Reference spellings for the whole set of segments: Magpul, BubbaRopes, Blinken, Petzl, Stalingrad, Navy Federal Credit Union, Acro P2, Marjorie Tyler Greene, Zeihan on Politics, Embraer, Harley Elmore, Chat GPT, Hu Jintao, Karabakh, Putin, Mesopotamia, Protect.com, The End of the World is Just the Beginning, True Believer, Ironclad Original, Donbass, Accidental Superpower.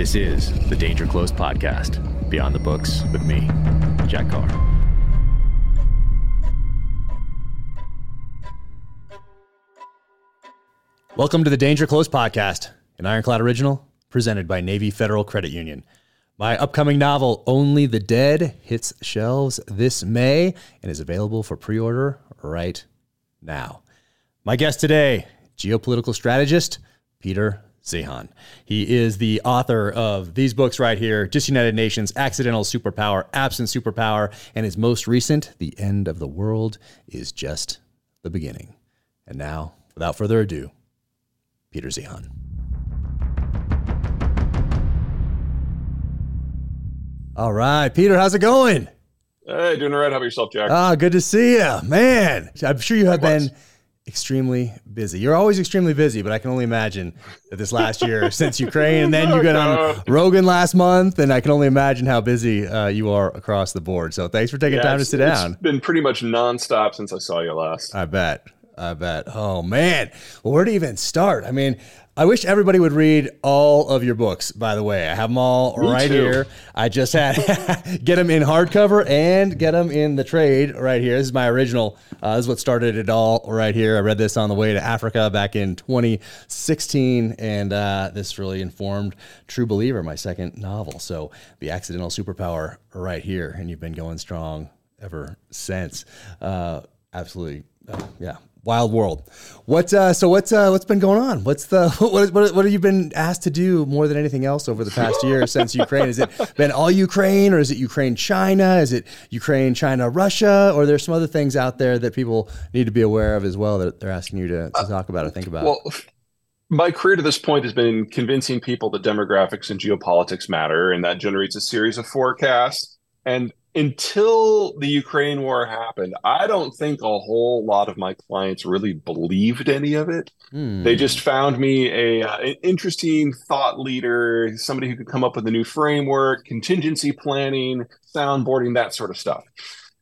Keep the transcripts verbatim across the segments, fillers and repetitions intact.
This is the Danger Close Podcast, Beyond the Books with me, Jack Carr. Welcome to the Danger Close Podcast, an Ironclad Original presented by Navy Federal Credit Union. My upcoming novel, Only the Dead, hits shelves this May and is available for pre-order right now. My guest today, geopolitical strategist Peter Zeihan. He is the author of these books right here, Disunited Nations, Accidental Superpower, Absent Superpower, and his most recent, The End of the World is Just the Beginning. And now, without further ado, Peter Zeihan. All right, Peter, how's it going? Hey, doing all right. How about yourself, Jack? Ah, good to see you, man. I'm sure you have been extremely busy. You're always extremely busy, but I can only imagine that this last year since Ukraine, and then you got on Rogan last month, and I can only imagine how busy uh, you are across the board. So thanks for taking yeah, time to sit down. It's been pretty much nonstop since I saw you last. I bet. I bet. Oh, man. Well, where to even start? I mean, I wish everybody would read all of your books, by the way. I have them all Me right too. here. I just had get them in hardcover and get them in the trade right here. This is my original. Uh, this is what started it all right here. I read this on the way to Africa back in twenty sixteen, and uh, this really informed True Believer, my second novel. So the Accidental Superpower right here, and you've been going strong ever since. Uh, absolutely. Uh, yeah. Wild world. What, uh, so what's, uh, what's been going on? What's the, what, what, what have you been asked to do more than anything else over the past year since Ukraine? Has it been all Ukraine, or is it Ukraine, China? Is it Ukraine, China, Russia? Or there's some other things out there that people need to be aware of as well that they're asking you to, to talk about or think about? Well, my career to this point has been convincing people that demographics and geopolitics matter, and that generates a series of forecasts. And until the Ukraine war happened, I don't think a whole lot of my clients really believed any of it. Mm. They just found me a uh, an interesting thought leader, somebody who could come up with a new framework, contingency planning, soundboarding, that sort of stuff.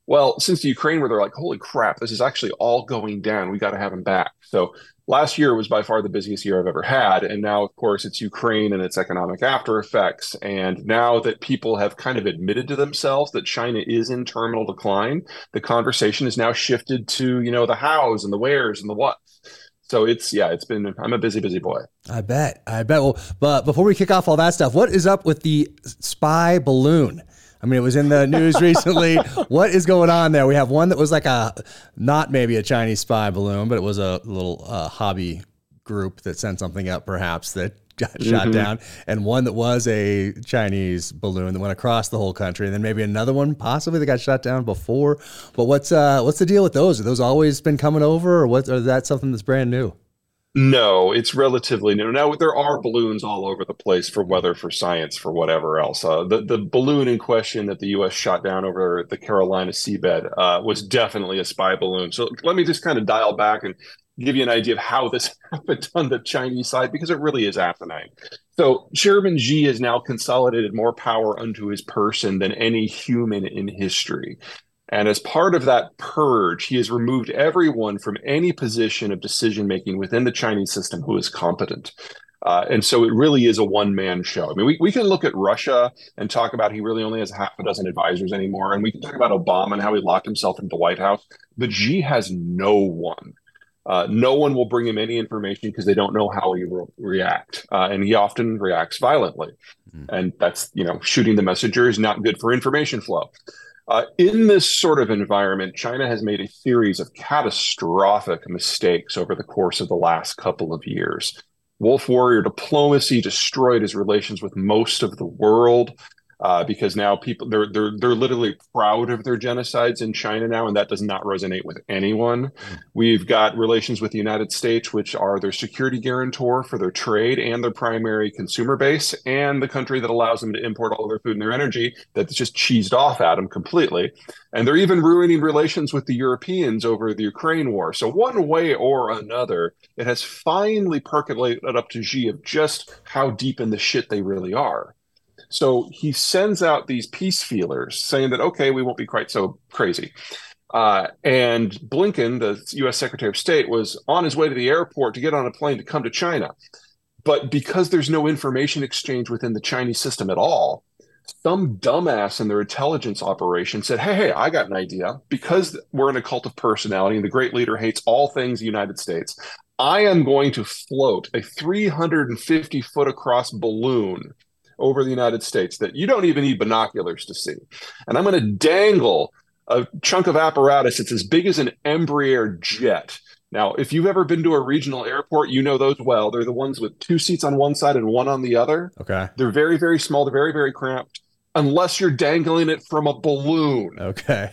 Well, since the Ukraine war, they're like, holy crap, this is actually all going down. We got to have them back. So last year was by far the busiest year I've ever had. And now, of course, it's Ukraine and its economic after effects. And now that people have kind of admitted to themselves that China is in terminal decline, the conversation is now shifted to, you know, the hows and the wheres and the whats. So it's, yeah, it's been, I'm a busy, busy boy. I bet. I bet. Well, but before we kick off all that stuff, what is up with the spy balloon? I mean, it was in the news recently. What is going on there? We have one that was like a, not maybe a Chinese spy balloon, but it was a little uh, hobby group that sent something up perhaps that got mm-hmm. shot down, and one that was a Chinese balloon that went across the whole country, and then maybe another one possibly that got shot down before. But what's uh, what's the deal with those? Are those always been coming over, or what? Or is that something that's brand new? No, it's relatively new. Now, there are balloons all over the place for weather, for science, for whatever else. Uh, the, the balloon in question that the U S shot down over the Carolina seabed uh, was definitely a spy balloon. So let me just kind of dial back and give you an idea of how this happened on the Chinese side, because it really is asinine. So Chairman Xi has now consolidated more power unto his person than any human in history. And as part of that purge, he has removed everyone from any position of decision-making within the Chinese system who is competent. Uh, and so it really is a one-man show. I mean, we, we can look at Russia and talk about he really only has half a dozen advisors anymore. And we can talk about Obama and how he locked himself into the White House. But Xi has no one. Uh, no one will bring him any information because they don't know how he will react. Uh, and he often reacts violently. Mm-hmm. And that's, you know, shooting the messenger is not good for information flow. Uh, in this sort of environment, China has made a series of catastrophic mistakes over the course of the last couple of years. Wolf warrior diplomacy destroyed his relations with most of the world uh, because now people they're they're they're literally proud of their genocides in China now, and that does not resonate with anyone. We've got relations with the United States, which are their security guarantor for their trade and their primary consumer base, and the country that allows them to import all of their food and their energy that's just cheesed off at them completely. And they're even ruining relations with the Europeans over the Ukraine war. So one way or another, it has finally percolated up to Xi of just how deep in the shit they really are. So he sends out these peace feelers saying that, okay, we won't be quite so crazy. Uh, and Blinken, the U S Secretary of State, was on his way to the airport to get on a plane to come to China. But because there's no information exchange within the Chinese system at all, some dumbass in their intelligence operation said, hey, hey, I got an idea. Because we're in a cult of personality and the great leader hates all things United States, I am going to float a three hundred fifty foot across balloon over the United States that you don't even need binoculars to see. And I'm going to dangle a chunk of apparatus that's as big as an Embraer jet. Now, if you've ever been to a regional airport, you know those well. They're the ones with two seats on one side and one on the other. Okay. They're very, very small. They're very, very cramped, unless you're dangling it from a balloon. Okay.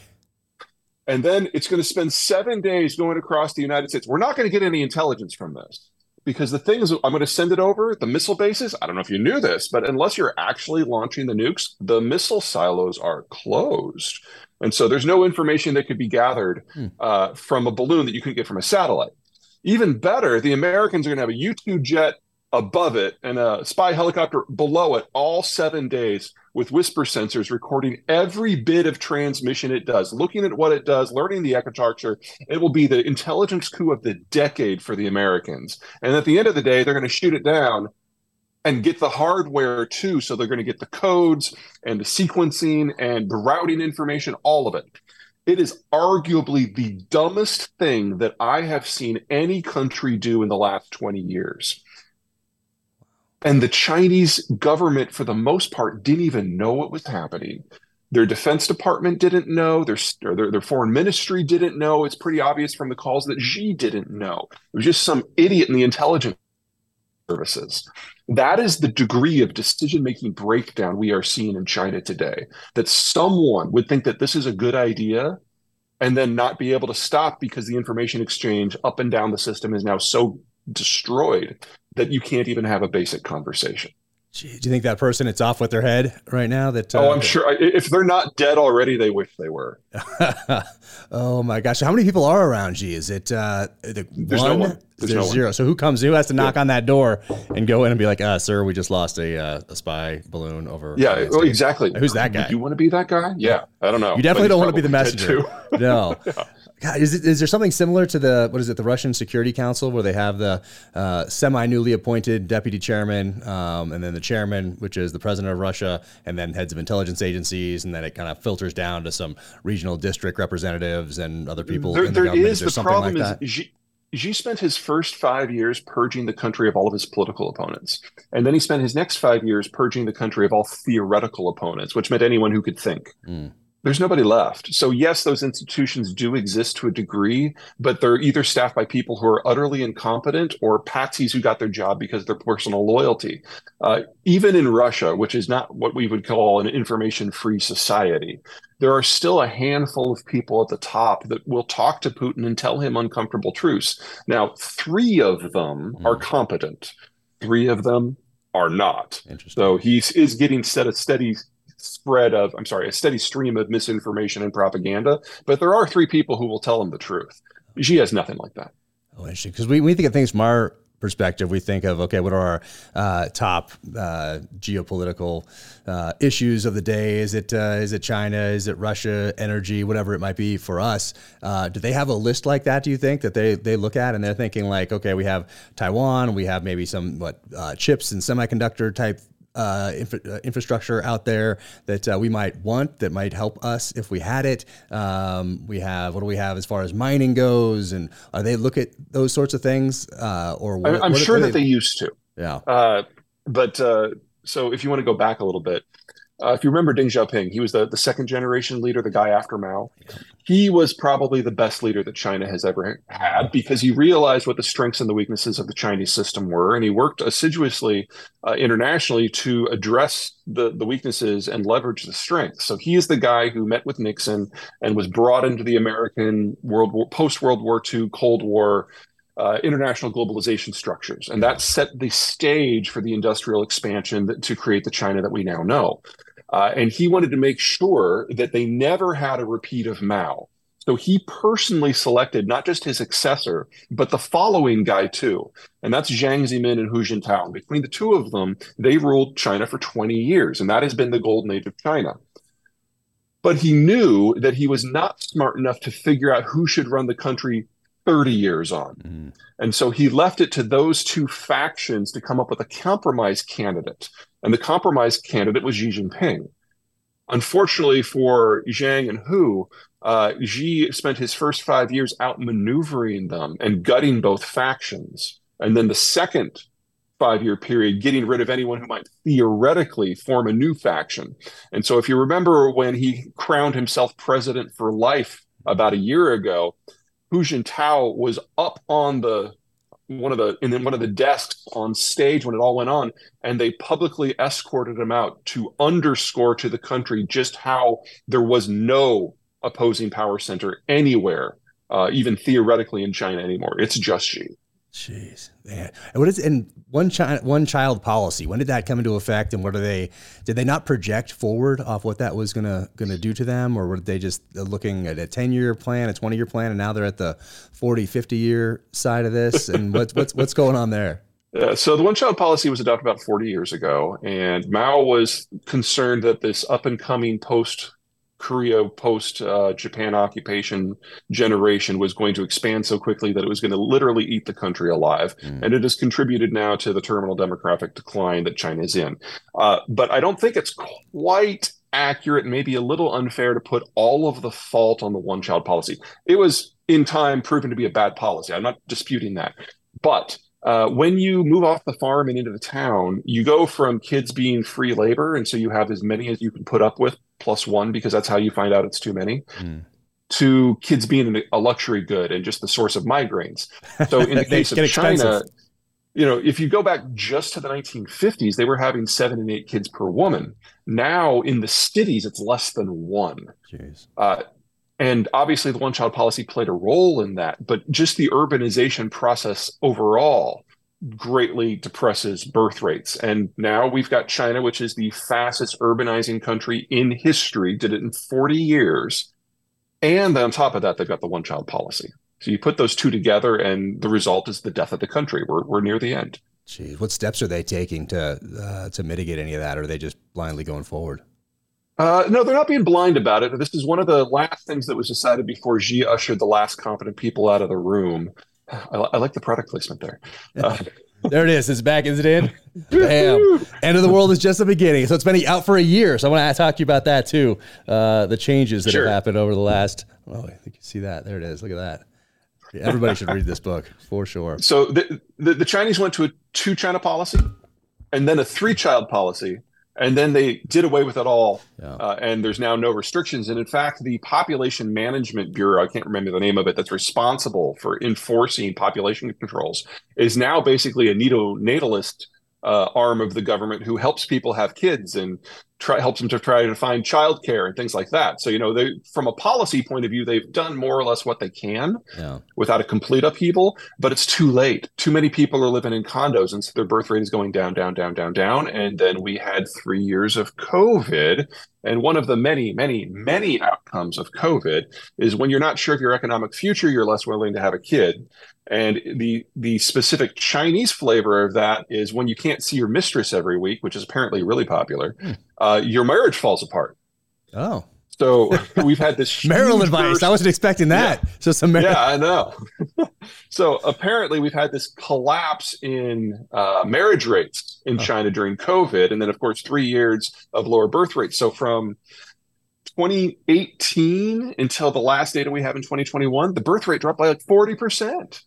And then it's going to spend seven days going across the United States. We're not going to get any intelligence from this, because the thing is, I'm going to send it over the missile bases. I don't know if you knew this, but unless you're actually launching the nukes, the missile silos are closed. And so there's no information that could be gathered hmm. uh, from a balloon that you couldn't get from a satellite. Even better, the Americans are going to have a U two jet above it and a spy helicopter below it all seven days with whisper sensors recording every bit of transmission it does, looking at what it does, learning the architecture. It will be the intelligence coup of the decade for the Americans. And at the end of the day, they're going to shoot it down and get the hardware too. So they're going to get the codes and the sequencing and the routing information, all of it. It is arguably the dumbest thing that I have seen any country do in the last twenty years. And the Chinese government, for the most part, didn't even know what was happening. Their Defense Department didn't know. Their, their, their foreign ministry didn't know. It's pretty obvious from the calls that Xi didn't know. It was just some idiot in the intelligence services. That is the degree of decision-making breakdown we are seeing in China today, that someone would think that this is a good idea and then not be able to stop because the information exchange up and down the system is now so destroyed that you can't even have a basic conversation. Gee, do you think that person, it's off with their head right now? That uh, Oh, I'm sure. If they're not dead already, they wish they were. Oh, my gosh. How many people are around you? Is it uh, the There's one? No one. There's, There's no zero. One. So who comes? Who has to knock yeah. on that door and go in and be like, uh, sir, we just lost a uh, a spy balloon over. Yeah, well, exactly. Who's that guy? Do you want to be that guy? Yeah, I don't know. You definitely don't want to be the messenger. No. yeah. God, is, it, is there something similar to the, what is it, the Russian Security Council, where they have the uh, semi-newly appointed deputy chairman um, and then the chairman, which is the president of Russia, and then heads of intelligence agencies, and then it kind of filters down to some regional district representatives and other people there, in the there government? Is, is there the something problem like is, that? Xi spent his first five years purging the country of all of his political opponents. And then he spent his next five years purging the country of all theoretical opponents, which meant anyone who could think. Mm. There's nobody left. So yes, those institutions do exist to a degree, but they're either staffed by people who are utterly incompetent or patsies who got their job because of their personal loyalty. Uh, even in Russia, which is not what we would call an information-free society, there are still a handful of people at the top that will talk to Putin and tell him uncomfortable truths. Now, three of them mm. are competent. Three of them are not. So he is getting set a steady spread of, I'm sorry, a steady stream of misinformation and propaganda, but there are three people who will tell him the truth. Xi has nothing like that. Oh, interesting. Because we, we think of things from our perspective, we think of, okay, what are our uh, top uh, geopolitical uh, issues of the day? Is it uh, is it China? Is it Russia? Energy? Whatever it might be for us. Uh, do they have a list like that, do you think, that they, they look at and they're thinking like, okay, we have Taiwan, we have maybe some what uh, chips and semiconductor type Uh, infra- uh, infrastructure out there that uh, we might want, that might help us if we had it. Um, we have, what do we have as far as mining goes? And are they look at those sorts of things? Uh, or what, I'm what sure that they, they used to. Yeah. Uh, but uh, so if you want to go back a little bit, uh, if you remember Deng Xiaoping, he was the, the second generation leader, the guy after Mao. Yeah. He was probably the best leader that China has ever had because he realized what the strengths and the weaknesses of the Chinese system were. And he worked assiduously uh, internationally to address the, the weaknesses and leverage the strengths. So he is the guy who met with Nixon and was brought into the American World War, post-World War Two, Cold War Uh, international globalization structures. And that set the stage for the industrial expansion that, to create the China that we now know. Uh, and he wanted to make sure that they never had a repeat of Mao. So he personally selected not just his successor, but the following guy too. And that's Jiang Zemin and Hu Jintao. And between the two of them, they ruled China for twenty years. And that has been the golden age of China. But he knew that he was not smart enough to figure out who should run the country thirty years on. Mm. And so he left it to those two factions to come up with a compromise candidate. And the compromise candidate was Xi Jinping. Unfortunately for Zhang and Hu, uh, Xi spent his first five years outmaneuvering them and gutting both factions. And then the second five-year period, getting rid of anyone who might theoretically form a new faction. And so if you remember when he crowned himself president for life about a year ago, Hu Jintao was up on the one of the in one of the desks on stage when it all went on, and they publicly escorted him out to underscore to the country just how there was no opposing power center anywhere, uh, even theoretically in China anymore. It's just Xi. Jeez, man. And what is and one child one child policy? When did that come into effect? And what are they? Did they not project forward off what that was gonna gonna do to them, or were they just looking at a ten-year plan, a twenty-year plan, and now they're at the forty, fifty-year side of this? And what's what's what's going on there? Yeah, so the one child policy was adopted about forty years ago, and Mao was concerned that this up and coming post Korea post uh, Japan occupation generation was going to expand so quickly that it was going to literally eat the country alive. Mm. And it has contributed now to the terminal demographic decline that China is in. Uh, but I don't think it's quite accurate, maybe a little unfair to put all of the fault on the one child policy. It was in time proven to be a bad policy. I'm not disputing that. But Uh, when you move off the farm and into the town, you go from kids being free labor, and so you have as many as you can put up with, plus one, because that's how you find out it's too many, mm. to kids being a luxury good and just the source of migraines. So in the case of expensive. China, you know, if you go back just to the nineteen fifties, they were having seven and eight kids per woman. Now in the cities, it's less than one. Jeez. Uh, And obviously the one-child policy played a role in that, but just the urbanization process overall greatly depresses birth rates. And now we've got China, which is the fastest urbanizing country in history, did it in forty years. And on top of that, they've got the one-child policy. So you put those two together and the result is the death of the country. We're, we're near the end. Jeez, what steps are they taking to uh, to mitigate any of that? Or are they just blindly going forward? Uh, no, they're not being blind about it. This is one of the last things that was decided before Xi ushered the last competent people out of the room. I, I like the product placement there. Uh, there it is. It's back, is it in? Bam. End of the world is just the beginning. So it's been out for a year. So I want to talk to you about that too. Uh, the changes that sure. have happened over the last, oh, I think you see that. There it is. Look at that. Everybody should read this book for sure. So the, the, the Chinese went to a two China policy and then a three child policy. And then they did away with it all, yeah. uh, and there's now no restrictions. And in fact, the Population Management Bureau, I can't remember the name of it, that's responsible for enforcing population controls, is now basically a neonatalist uh, arm of the government who helps people have kids and try, helps them to try to find childcare and things like that. So, you know, they, from a policy point of view, they've done more or less what they can yeah. without a complete upheaval, but it's too late. Too many people are living in condos, and so their birth rate is going down, down, down, down, down. And then we had three years of COVID. And one of the many, many, many outcomes of COVID is when you're not sure of your economic future, you're less willing to have a kid. And the the specific Chinese flavor of that is when you can't see your mistress every week, which is apparently really popular, hmm. uh, your marriage falls apart. Oh. So we've had this marital advice. Burst. I wasn't expecting that. Yeah. So some mar- yeah, I know. So apparently we've had this collapse in uh, marriage rates in oh. China during COVID. And then, of course, three years of lower birth rates. So from twenty eighteen until the last data we have in twenty twenty-one, the birth rate dropped by like forty percent.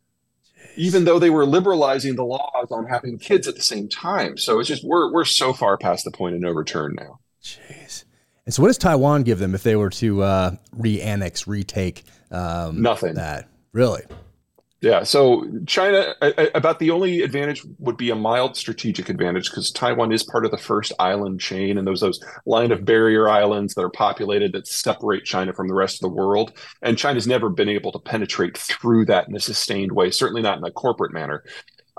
Even though they were liberalizing the laws on having kids at the same time. So it's just we're we're so far past the point of no return now. Jeez. And so what does Taiwan give them if they were to uh, re-annex, retake um, Nothing. That? Really? Yeah. So China, I, I, about the only advantage would be a mild strategic advantage because Taiwan is part of the first island chain. And there's those line of barrier islands that are populated that separate China from the rest of the world. And China's never been able to penetrate through that in a sustained way, certainly not in a corporate manner.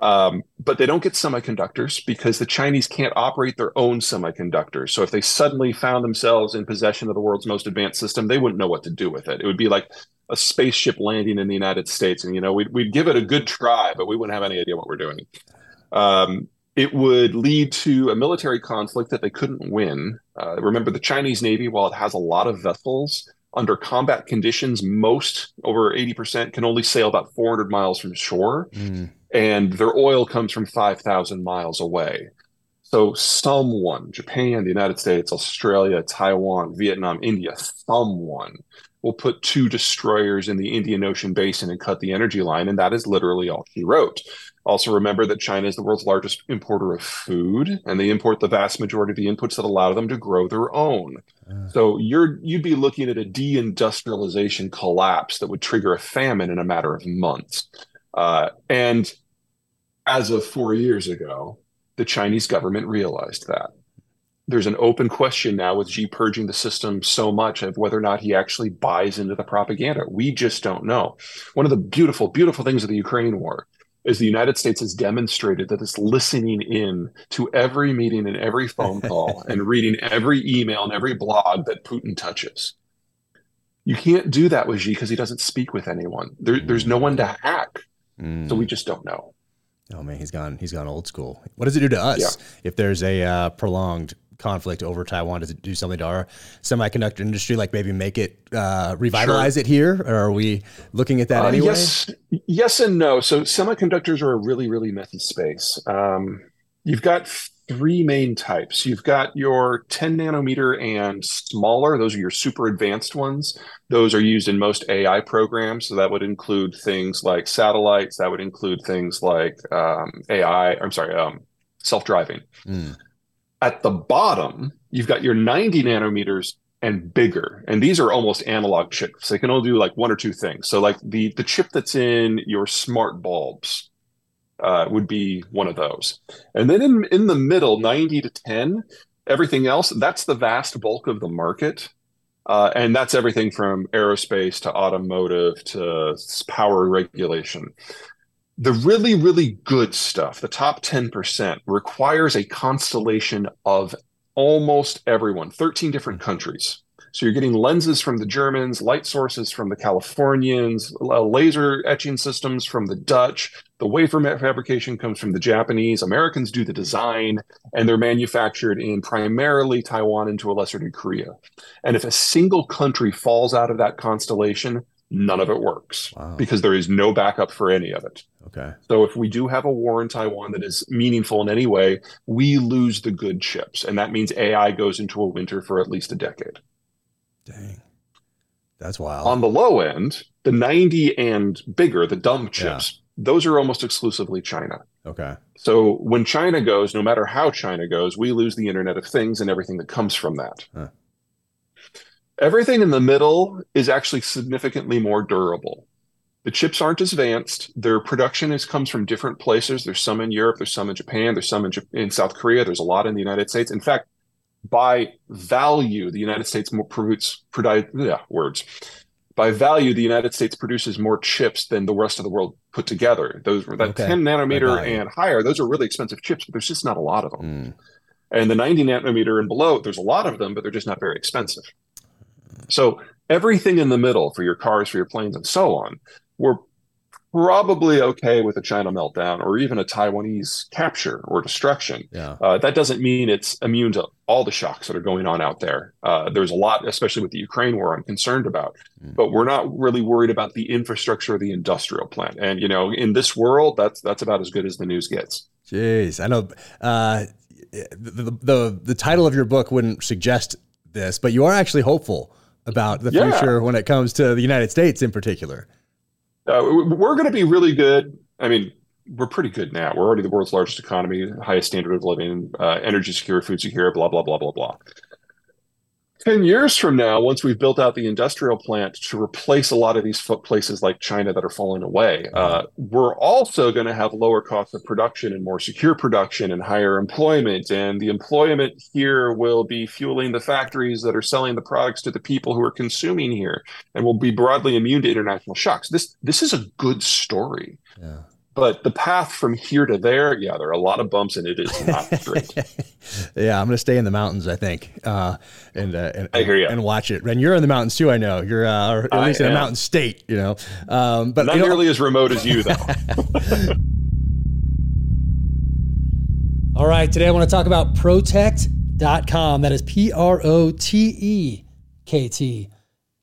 Um, but they don't get semiconductors because the Chinese can't operate their own semiconductors. So if they suddenly found themselves in possession of the world's most advanced system, they wouldn't know what to do with it. It would be like a spaceship landing in the United States. And, you know, we'd, we'd give it a good try, but we wouldn't have any idea what we're doing. Um, it would lead to a military conflict that they couldn't win. Uh, remember, the Chinese Navy, while it has a lot of vessels, Under combat conditions, most, over eighty percent, can only sail about four hundred miles from shore, mm. and their oil comes from five thousand miles away. So someone, Japan, the United States, Australia, Taiwan, Vietnam, India, someone will put two destroyers in the Indian Ocean basin and cut the energy line, and that is literally all she wrote. Also remember that China is the world's largest importer of food, and they import the vast majority of the inputs that allow them to grow their own. Uh. So you're, you'd be looking at a deindustrialization collapse that would trigger a famine in a matter of months. Uh, and as of four years ago, the Chinese government realized that. There's an open question now with Xi purging the system so much of whether or not he actually buys into the propaganda. We just don't know. One of the beautiful, beautiful things of the Ukraine war is the United States has demonstrated that it's listening in to every meeting and every phone call and reading every email and every blog that Putin touches. You can't do that with Xi because he doesn't speak with anyone. There, mm. There's no one to hack. Mm. So we just don't know. Oh man, he's gone. He's gone old school. What does it do to us yeah. if there's a uh, prolonged conflict over Taiwan? Does it do something to our semiconductor industry? Like maybe make it uh, revitalize sure. it here? Or are we looking at that uh, anyway? Yes, yes, and no. So semiconductors are a really, really messy space. Um, you've got three main types. You've got your ten nanometer and smaller. Those are your super advanced ones. Those are used in most A I programs. So that would include things like satellites. That would include things like um, A I, I'm sorry, um, self-driving. Mm. At the bottom, you've got your ninety nanometers and bigger. And these are almost analog chips. They can only do like one or two things. So like the, the chip that's in your smart bulbs uh, would be one of those. And then in, in the middle, ninety to ten, everything else, that's the vast bulk of the market. Uh, and that's everything from aerospace to automotive to power regulation. The really, really good stuff, the top ten percent, requires a constellation of almost everyone, thirteen different countries. So you're getting lenses from the Germans, light sources from the Californians, laser etching systems from the Dutch. The wafer fabrication comes from the Japanese. Americans do the design, and they're manufactured in primarily Taiwan and to a lesser degree Korea. And if a single country falls out of that constellation, none of it works wow. because there is no backup for any of it. Okay. So if we do have a war in Taiwan that is meaningful in any way, we lose the good chips. And that means A I goes into a winter for at least a decade. Dang. That's wild. On the low end, the ninety and bigger, the dumb chips, yeah. those are almost exclusively China. Okay. So when China goes, no matter how China goes, we lose the Internet of Things and everything that comes from that. Huh. Everything in the middle is actually significantly more durable. The chips aren't as advanced. Their production is comes from different places. There's some in Europe. There's some in Japan. There's some in, in South Korea. There's a lot in the United States. In fact, by value, the United States more produces yeah, words. By value, the United States produces more chips than the rest of the world put together. Those that okay. ten nanometer and higher, those are really expensive chips, but there's just not a lot of them. Mm. And the ninety nanometer and below, there's a lot of them, but they're just not very expensive. So everything in the middle for your cars, for your planes, and so on, we're probably okay with a China meltdown or even a Taiwanese capture or destruction. Yeah. Uh, that doesn't mean it's immune to all the shocks that are going on out there. Uh, there's a lot, especially with the Ukraine war, I'm concerned about. Mm. But we're not really worried about the infrastructure of the industrial plant. And, you know, in this world, that's that's about as good as the news gets. Jeez, I know uh, the, the the title of your book wouldn't suggest this, but you are actually hopeful about the yeah. future when it comes to the United States in particular. Uh, we're going to be really good. I mean, we're pretty good now. We're already the world's largest economy, highest standard of living, uh, energy secure, food secure, blah, blah, blah, blah, blah. ten years from now, once we've built out the industrial plant to replace a lot of these places like China that are falling away, uh, we're also going to have lower costs of production and more secure production and higher employment. And the employment here will be fueling the factories that are selling the products to the people who are consuming here, and will be broadly immune to international shocks. This this is a good story. Yeah. But the path from here to there, yeah, there are a lot of bumps, and it is not straight. yeah, I'm going to stay in the mountains, I think, uh, and, uh, and I hear you. And watch it. And you're in the mountains too, I know. You're uh, or at least I in am. a mountain state, you know. Um, but not you know, nearly as remote as you, though. All right, today I want to talk about Protect dot com. That is P R O T E K T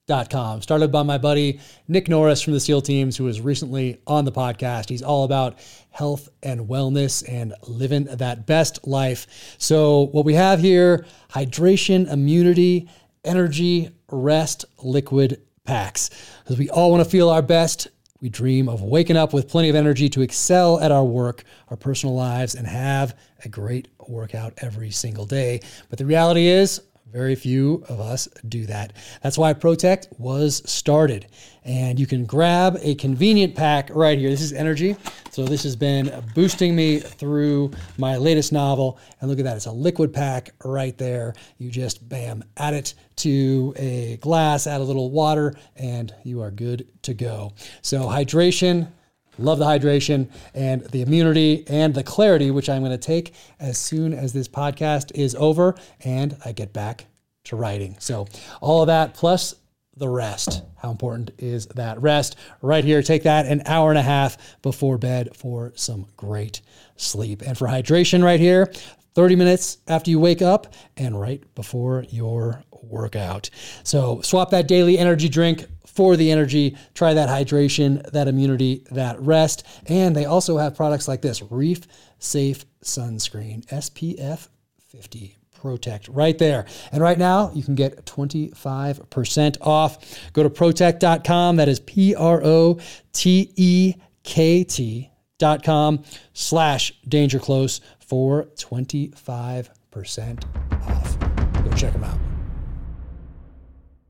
Protect dot com, started by my buddy Nick Norris from the SEAL teams, who was recently on the podcast. He's all about health and wellness and living that best life. So what we have here, hydration, immunity, energy, rest, liquid packs. Because we all want to feel our best. We dream of waking up with plenty of energy to excel at our work, our personal lives, and have a great workout every single day. But the reality is, very few of us do that. That's why Protect was started. And you can grab a convenient pack right here. This is energy. So this has been boosting me through my latest novel. And look at that. It's a liquid pack right there. You just, bam, add it to a glass, add a little water, and you are good to go. So hydration. Love the hydration and the immunity and the clarity, which I'm going to take as soon as this podcast is over and I get back to writing. So all of that plus the rest. How important is that rest? Right here, take that an hour and a half before bed for some great sleep. And for hydration right here, thirty minutes after you wake up and right before your workout. So swap that daily energy drink for the energy, try that hydration, that immunity, that rest. And they also have products like this, Reef Safe Sunscreen, S P F fifty. Protect right there. And right now you can get twenty-five percent off. Go to Protect dot com. That is P R O T E K T dot com slash Danger Close for twenty-five percent off. Go check them out.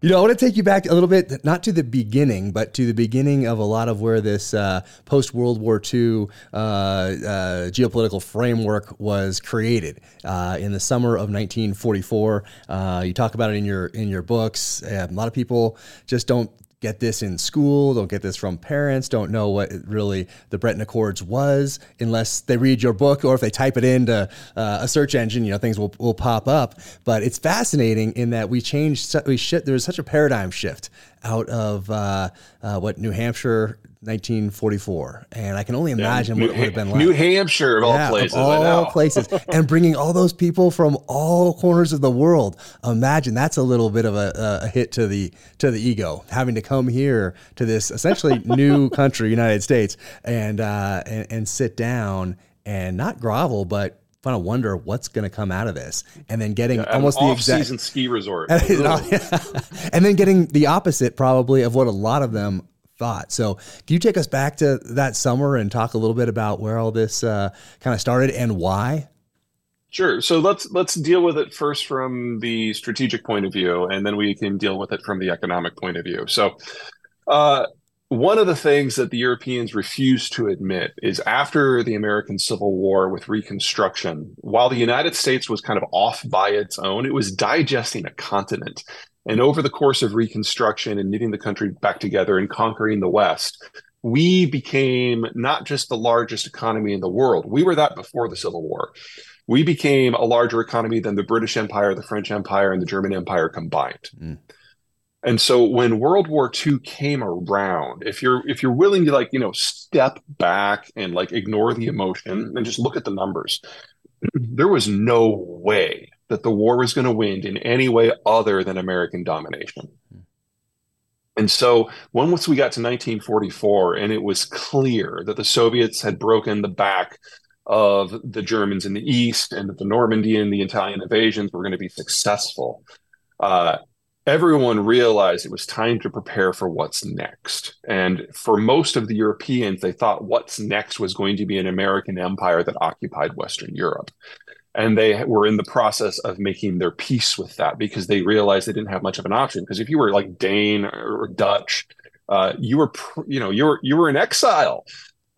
You know, I want to take you back a little bit, not to the beginning, but to the beginning of a lot of where this uh, post-World War Two uh, uh, geopolitical framework was created uh, in the summer of nineteen forty-four. Uh, you talk about it in your in your books. Uh, a lot of people just don't get this in school, don't get this from parents, don't know what it really the Bretton Accords was unless they read your book or if they type it into uh, a search engine, you know, things will, will pop up. But it's fascinating in that we changed, we shit, there was such a paradigm shift out of uh, uh, what, New Hampshire, nineteen forty-four. And I can only imagine yeah, what it would have been like. New Hampshire, of all yeah, places. Of all I know. places. And bringing all those people from all corners of the world. Imagine that's a little bit of a, a hit to the to the ego, having to come here to this essentially new country, United States, and, uh, and, and sit down and not grovel, but kind of wonder what's going to come out of this, and then getting yeah, almost the exact season ski resort, and, yeah. and then getting the opposite probably of what a lot of them thought. So can you take us back to that summer and talk a little bit about where all this uh, kind of started and why? Sure. So let's, let's deal with it first from the strategic point of view, and then we can deal with it from the economic point of view. So, uh, one of the things that the Europeans refused to admit is after the American Civil War with Reconstruction, while the United States was kind of off by its own, it was digesting a continent. And over the course of Reconstruction and knitting the country back together and conquering the West, we became not just the largest economy in the world. We were that before the Civil War. We became a larger economy than the British Empire, the French Empire, and the German Empire combined. Mm. And so when World War Two came around, if you're if you're willing to like, you know, step back and like ignore the emotion and just look at the numbers, there was no way that the war was going to win in any way other than American domination. And so once we got to nineteen forty-four and it was clear that the Soviets had broken the back of the Germans in the East and that the Normandy and the Italian invasions were going to be successful, uh, everyone realized it was time to prepare for what's next. And for most of the Europeans, they thought what's next was going to be an American empire that occupied Western Europe. And they were in the process of making their peace with that because they realized they didn't have much of an option. Because if you were like Dane or Dutch, uh, you were, you know, you were, you were in exile.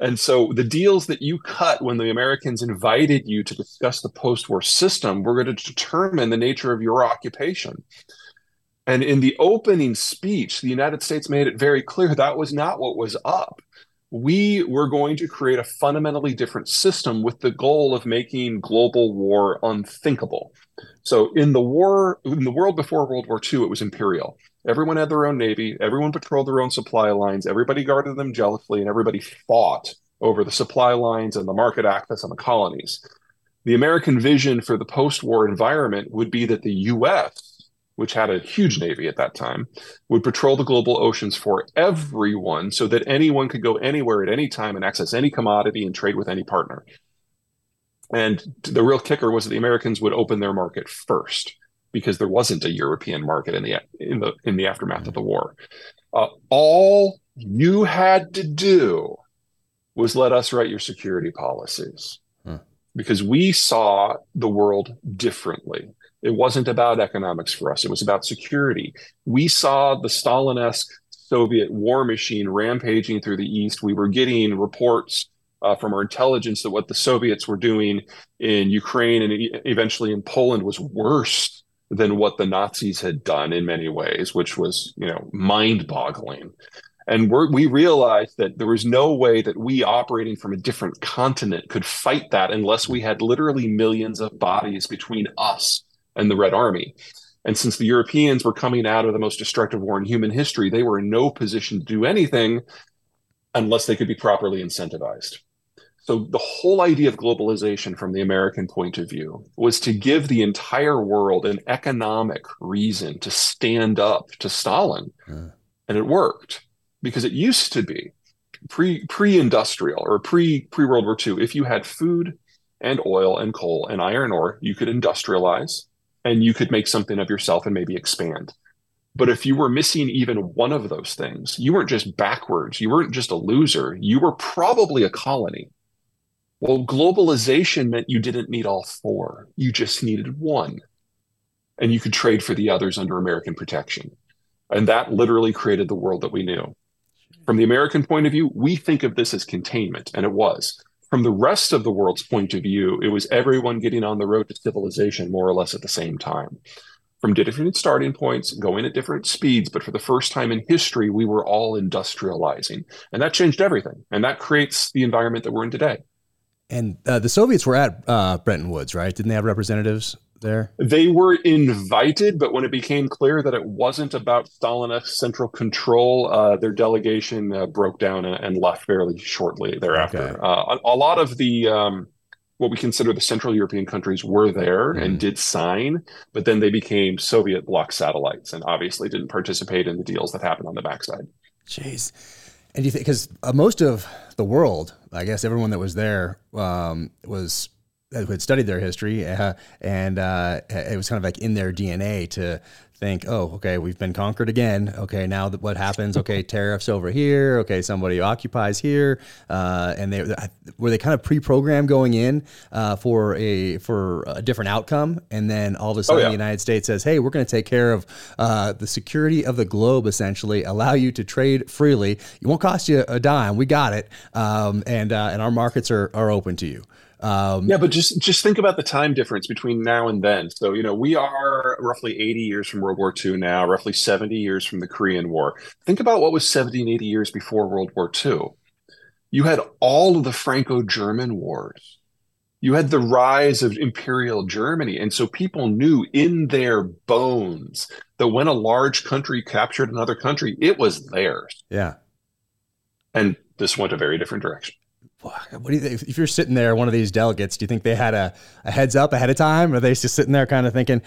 And so the deals that you cut when the Americans invited you to discuss the post-war system were going to determine the nature of your occupation. And in the opening speech, the United States made it very clear that was not what was up. We were going to create a fundamentally different system with the goal of making global war unthinkable. So in the war, in the world before World War Two, it was imperial. Everyone had their own navy. Everyone patrolled their own supply lines. Everybody guarded them jealously, and everybody fought over the supply lines and the market access and the colonies. The American vision for the post-war environment would be that the U S which had a huge Navy at that time, would patrol the global oceans for everyone so that anyone could go anywhere at any time and access any commodity and trade with any partner. And the real kicker was that the Americans would open their market first because there wasn't a European market in the in the, in the aftermath of the war. Uh, all you had to do was let us write your security policies huh. because we saw the world differently. It wasn't about economics for us. It was about security. We saw the Stalin-esque Soviet war machine rampaging through the East. We were getting reports uh, from our intelligence that what the Soviets were doing in Ukraine and eventually in Poland was worse than what the Nazis had done in many ways, which was, you know, mind-boggling. And we're, we realized that there was no way that we operating from a different continent could fight that unless we had literally millions of bodies between us and the Red Army. And since the Europeans were coming out of the most destructive war in human history, they were in no position to do anything unless they could be properly incentivized. So the whole idea of globalization from the American point of view was to give the entire world an economic reason to stand up to Stalin. Yeah. And it worked because it used to be pre, pre-industrial or pre, pre-World War Two. If you had food and oil and coal and iron ore, you could industrialize. And you could make something of yourself and maybe expand. But if you were missing even one of those things, you weren't just backwards. You weren't just a loser. You were probably a colony. Well, globalization meant you didn't need all four. You just needed one. And you could trade for the others under American protection. And that literally created the world that we knew. From the American point of view, we think of this as containment, and it was. From the rest of the world's point of view, it was everyone getting on the road to civilization more or less at the same time. From different starting points, going at different speeds, but for the first time in history, we were all industrializing. And that changed everything. And that creates the environment that we're in today. And uh, the Soviets were at uh, Bretton Woods, right? Didn't they have representatives there? They were invited, but when it became clear that it wasn't about Stalinist central control, uh, their delegation uh, broke down and, and left fairly shortly thereafter. Okay. Uh, a, a lot of the um, what we consider the Central European countries were there mm. and did sign, but then they became Soviet bloc satellites and obviously didn't participate in the deals that happened on the backside. Jeez. And do you think, because uh, most of the world, I guess everyone that was there um, was... who had studied their history uh, and uh, it was kind of like in their D N A to think, oh, okay, we've been conquered again. Okay, now that what happens? Okay, tariffs over here. Okay, somebody occupies here. Uh, and they were they kind of pre-programmed going in uh, for a for a different outcome. And then all of a sudden oh, yeah. the United States says, hey, we're going to take care of uh, the security of the globe, essentially, allow you to trade freely. It won't cost you a dime. We got it. Um, and uh, and our markets are are open to you. Um, yeah, but just just think about the time difference between now and then. So, you know, we are roughly eighty years from World War Two now, roughly seventy years from the Korean War. Think about what was seventy and eighty years before World War Two. You had all of the Franco-German wars. You had the rise of Imperial Germany. And so people knew in their bones that when a large country captured another country, it was theirs. Yeah. And this went a very different direction. What do you think? If you're sitting there, one of these delegates, do you think they had a, a heads up ahead of time? Or are they just sitting there kind of thinking,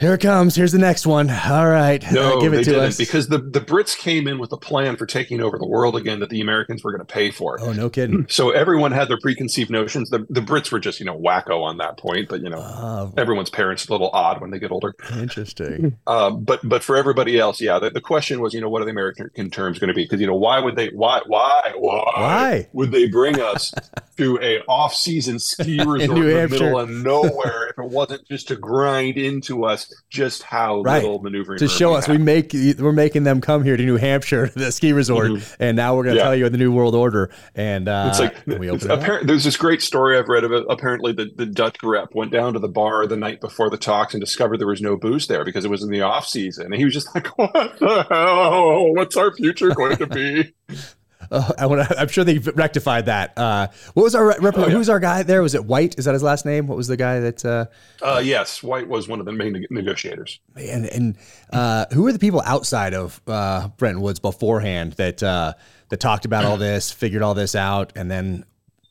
here it comes, here's the next one. All right. No, uh, give it they to didn't, us. Because the, the Brits came in with a plan for taking over the world again that the Americans were going to pay for. Oh, no kidding. So everyone had their preconceived notions. The, the Brits were just, you know, wacko on that point. But, you know, uh, everyone's parents are a little odd when they get older. Interesting. Uh, but but for everybody else, yeah, the, the question was, you know, what are the American terms going to be? Because, you know, why would they, why, why, why, why? would they bring us to a off-season ski resort in, in the middle of nowhere if it wasn't just to grind into us just how right. little maneuvering to show us we make we're making them come here to New Hampshire to the ski resort mm-hmm. and now we're going to yeah. tell you the new world order and uh, it's like we it's apparent, there's this great story I've read of it. Apparently the, the Dutch rep went down to the bar the night before the talks and discovered there was no booze there because it was in the off season and he was just like, what the hell, what's our future going to be? Uh, I wanna, I'm sure they rectified that. Uh, what was our rep- oh, yeah. who's our guy there? Was it White? Is that his last name? What was the guy that? Uh, uh, yes, White was one of the main neg- negotiators. And and uh, who were the people outside of uh, Bretton Woods beforehand that uh, that talked about all this, figured all this out, and then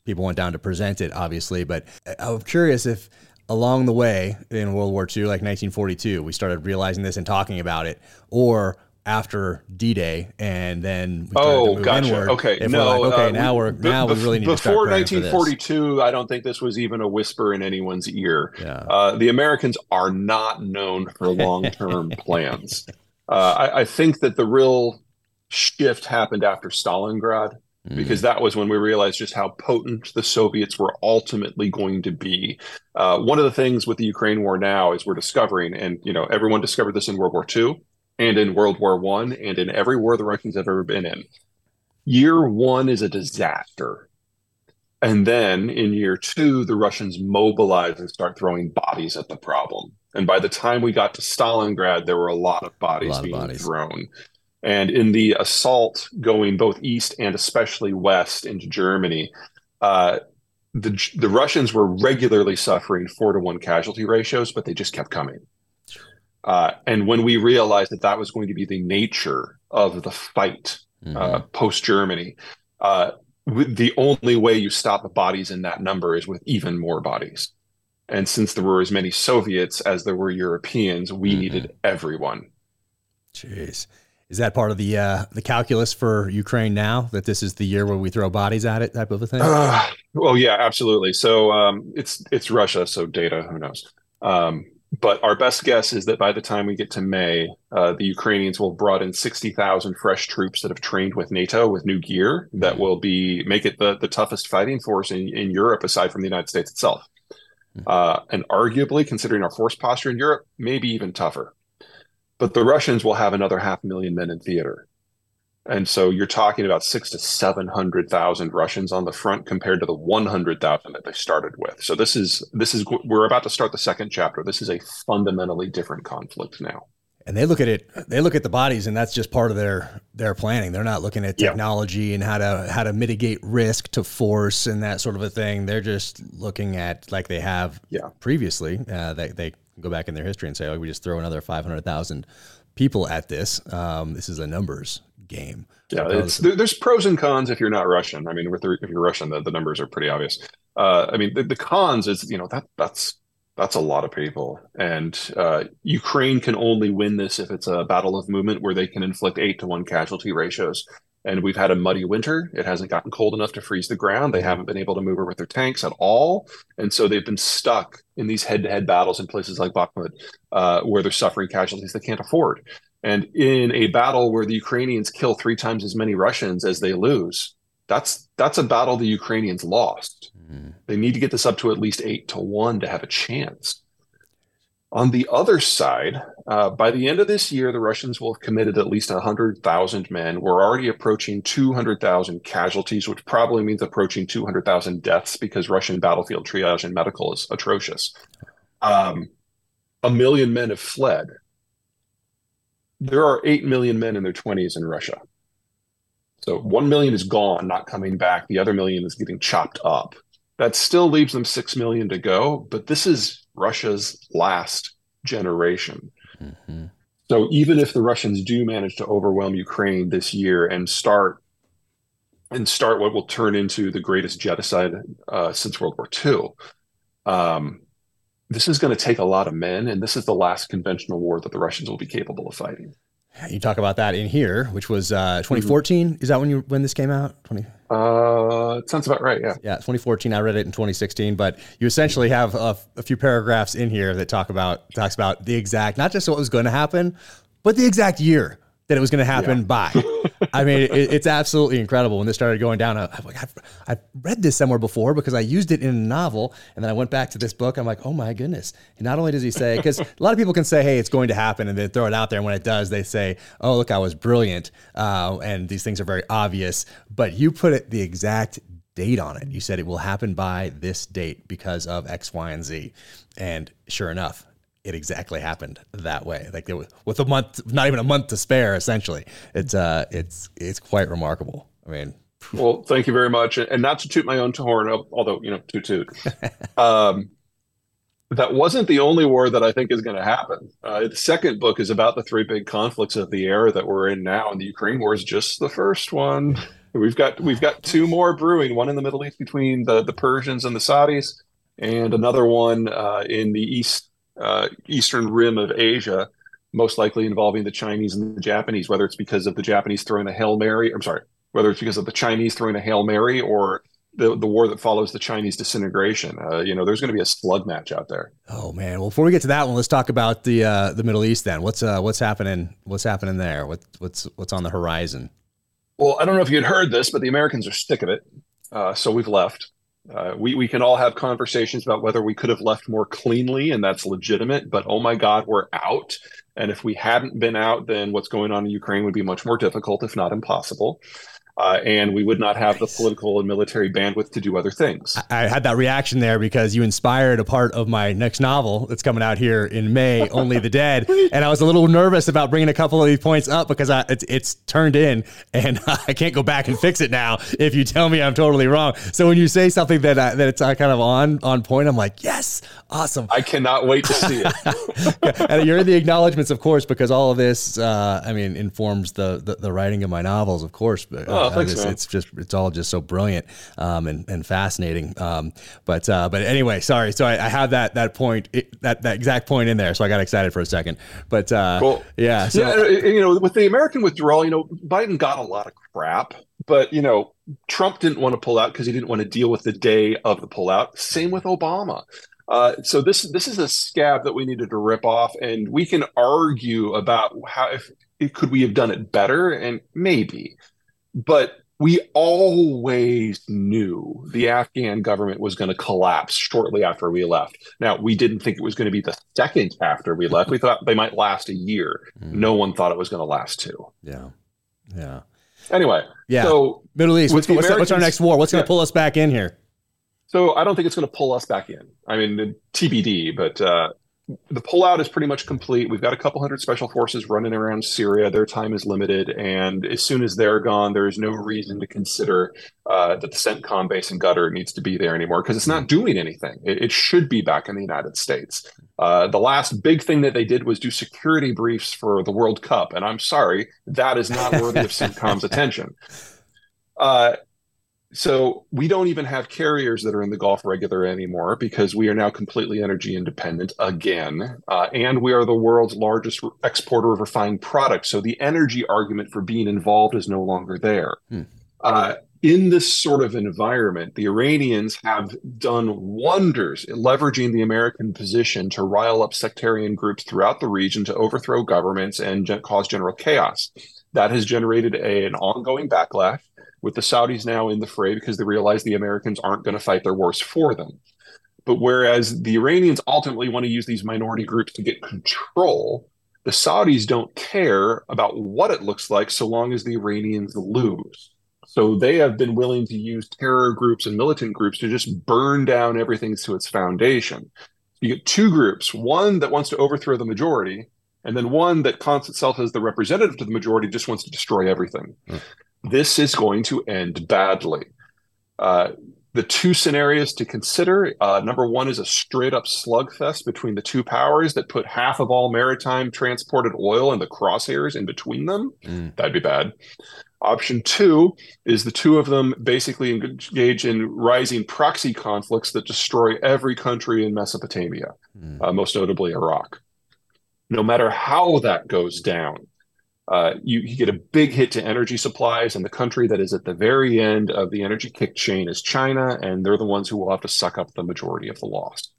people went down to present it, obviously. But I'm curious if along the way in World War Two, like nineteen forty-two, we started realizing this and talking about it, or after D-Day, and then we oh, gotcha. Inward, okay, no, like, okay, uh, now we're b- now b- we really need to start praying for this. Before nineteen forty-two, I don't think this was even a whisper in anyone's ear. Yeah. Uh, the Americans are not known for long-term plans. Uh, I, I think that the real shift happened after Stalingrad, because that was when we realized just how potent the Soviets were ultimately going to be. Uh, one of the things with the Ukraine war now is we're discovering, and you know, everyone discovered this in World War Two and in World War One and in every war the Russians have ever been in. Year one is a disaster. And then in year two, the Russians mobilize and start throwing bodies at the problem. And by the time we got to Stalingrad, there were a lot of bodies lot being of bodies. thrown. And in the assault going both east and especially west into Germany, uh, the the Russians were regularly suffering four to one casualty ratios, but they just kept coming. Uh, and when we realized that that was going to be the nature of the fight mm-hmm. uh, post-Germany, uh, the only way you stop the bodies in that number is with even more bodies. And since there were as many Soviets as there were Europeans, we mm-hmm. needed everyone. Jeez. Is that part of the uh, the calculus for Ukraine now, that this is the year where we throw bodies at it, type of a thing? Uh, well, yeah, absolutely. So um, it's it's Russia, so data, who knows? Um, but our best guess is that by the time we get to May, uh, the Ukrainians will have brought in sixty thousand fresh troops that have trained with NATO with new gear that will be make it the, the toughest fighting force in, in Europe, aside from the United States itself. Uh, and arguably, considering our force posture in Europe, maybe even tougher. But the Russians will have another half million men in theater. And so you're talking about six to seven hundred thousand Russians on the front compared to the one hundred thousand that they started with. So this is, this is, we're about to start the second chapter. This is a fundamentally different conflict now. And they look at it, they look at the bodies, and that's just part of their, their planning. They're not looking at technology yeah. and how to, how to mitigate risk to force and that sort of a thing. They're just looking at, like they have yeah. previously, uh, they, they, go back in their history and say, oh, we just throw another five hundred thousand people at this. Um, this is a numbers game. Yeah, it's, there's pros and cons if you're not Russian. I mean, with the, if you're Russian, the, the numbers are pretty obvious. Uh, I mean, the, the cons is, you know, that that's that's a lot of people. And uh, Ukraine can only win this if it's a battle of movement where they can inflict eight to one casualty ratios. And we've had a muddy winter. It hasn't gotten cold enough to freeze the ground. They haven't been able to maneuver with their tanks at all. And so they've been stuck in these head-to-head battles in places like Bakhmut, uh, where they're suffering casualties they can't afford. And in a battle where the Ukrainians kill three times as many Russians as they lose, that's that's a battle the Ukrainians lost. Mm-hmm. They need to get this up to at least eight to one to have a chance. On the other side, uh, by the end of this year, the Russians will have committed at least one hundred thousand men. We're already approaching two hundred thousand casualties, which probably means approaching two hundred thousand deaths, because Russian battlefield triage and medical is atrocious. Um, a million men have fled. There are eight million men in their twenties in Russia. So one million is gone, not coming back. The other million is getting chopped up. That still leaves them six million to go, but this is Russia's last generation. Mm-hmm. So even if the Russians do manage to overwhelm Ukraine this year and start and start what will turn into the greatest genocide uh, since World War Two, um, this is going to take a lot of men, and this is the last conventional war that the Russians will be capable of fighting. You talk about that in here, which was uh, twenty fourteen. Is that when you when this came out? twenty Uh, it sounds about right. Yeah. Yeah. twenty fourteen. I read it in twenty sixteen, but you essentially have a, a few paragraphs in here that talk about, talks about the exact, not just what was going to happen, but the exact year that it was going to happen yeah. by. I mean, it, it's absolutely incredible when this started going down. I, I'm like, I've, I've read this somewhere before because I used it in a novel. And then I went back to this book. I'm like, oh my goodness. And not only does he say, because a lot of people can say, hey, it's going to happen, and they throw it out there. And when it does, they say, oh, look, I was brilliant. Uh, and these things are very obvious, but you put it the exact date on it. You said it will happen by this date because of X, Y, and Z. And sure enough, it exactly happened that way. Like there was, with a month, not even a month to spare, essentially. It's uh, it's it's quite remarkable. I mean, well, thank you very much. And not to toot my own horn, although, you know, toot toot. um, that wasn't the only war that I think is going to happen. Uh, the second book is about the three big conflicts of the era that we're in now, and the Ukraine war is just the first one. We've got we've got two more brewing. One in the Middle East between the the Persians and the Saudis. and another one uh, in the east uh, eastern rim of Asia, most likely involving the Chinese and the Japanese, whether it's because of the Japanese throwing a Hail Mary, I'm sorry, whether it's because of the Chinese throwing a Hail Mary or the, the war that follows the Chinese disintegration. Uh, you know, there's going to be a slug match out there. Oh, man. Well, before we get to that one, let's talk about the uh, the Middle East then. What's uh, what's happening? What's happening there? What, what's what's on the horizon? Well, I don't know if you'd heard this, but the Americans are sick of it. Uh, so we've left. Uh, we, we can all have conversations about whether we could have left more cleanly, and that's legitimate, but oh my God, we're out. And if we hadn't been out, then what's going on in Ukraine would be much more difficult, if not impossible. Uh, and we would not have the political and military bandwidth to do other things. I, I had that reaction there because you inspired a part of my next novel that's coming out here in May, Only the Dead. And I was a little nervous about bringing a couple of these points up because I, it's, it's turned in and I can't go back and fix it now if you tell me I'm totally wrong. So when you say something that I, that it's kind of on, on point, I'm like, yes, awesome. I cannot wait to see it. And you're in the acknowledgments, of course, because all of this, uh, I mean, informs the, the, the writing of my novels, of course, but uh, oh. Oh, thanks, it's, it's just, it's all just so brilliant, um, and, and fascinating. Um, but, uh, but anyway, sorry. So I, I have that, that point, it, that, that exact point in there. So I got excited for a second, but, uh, cool. yeah, so, yeah, you know, with the American withdrawal, you know, Biden got a lot of crap, but you know, Trump didn't want to pull out cause he didn't want to deal with the day of the pullout. Same with Obama. Uh, so this, this is a scab that we needed to rip off, and we can argue about how, if, if could we have done it better? And maybe. But we always knew the Afghan government was going to collapse shortly after we left. Now, we didn't think it was going to be the second after we left. We thought they might last a year. Mm. No one thought it was going to last two. Yeah. Yeah. Anyway. Yeah. So Middle East, what's, what's, what's our next war? What's going to yeah. pull us back in here? So I don't think it's going to pull us back in. I mean, T B D, but uh, the pullout is pretty much complete. We've got a couple hundred special forces running around Syria. Their time is limited. And as soon as they're gone, there is no reason to consider uh, that the CENTCOM base in Qatar needs to be there anymore because it's not doing anything. It, it should be back in the United States. Uh, the last big thing that they did was do security briefs for the World Cup. And I'm sorry, that is not worthy of CENTCOM's attention. Uh, So we don't even have carriers that are in the Gulf regular anymore because we are now completely energy independent again. Uh, and we are the world's largest re- exporter of refined products. So the energy argument for being involved is no longer there. Hmm. Uh, in this sort of environment, the Iranians have done wonders in leveraging the American position to rile up sectarian groups throughout the region to overthrow governments and gen- cause general chaos. That has generated a, an ongoing backlash, with the Saudis now in the fray because they realize the Americans aren't going to fight their wars for them. But whereas the Iranians ultimately want to use these minority groups to get control, the Saudis don't care about what it looks like so long as the Iranians lose. So they have been willing to use terror groups and militant groups to just burn down everything to its foundation. You get two groups, one that wants to overthrow the majority, and then one that counts itself as the representative to the majority, just wants to destroy everything. Mm. This is going to end badly. Uh, the two scenarios to consider, uh, number one is a straight-up slugfest between the two powers that put half of all maritime transported oil in the crosshairs in between them. Mm. That'd be bad. Option two is the two of them basically engage in rising proxy conflicts that destroy every country in Mesopotamia, mm. uh, most notably Iraq. No matter how that goes down, Uh, you, you get a big hit to energy supplies, and the country that is at the very end of the energy kick chain is China, and they're the ones who will have to suck up the majority of the loss.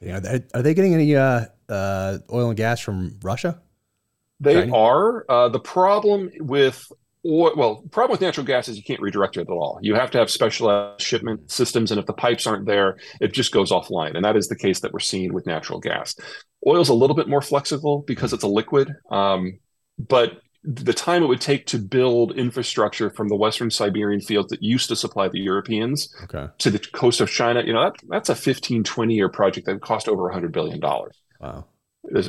Okay. Are they, are they getting any uh, uh, oil and gas from Russia? They China? are. Uh, the problem with oil, well, the problem with natural gas is you can't redirect it at all. You have to have specialized shipment systems, and if the pipes aren't there, it just goes offline, and that is the case that we're seeing with natural gas. Oil is a little bit more flexible because it's a liquid. Um, But the time it would take to build infrastructure from the Western Siberian fields that used to supply the Europeans okay. to the coast of China, you know, that, that's a fifteen, twenty year project that would cost over one hundred billion dollars. Wow.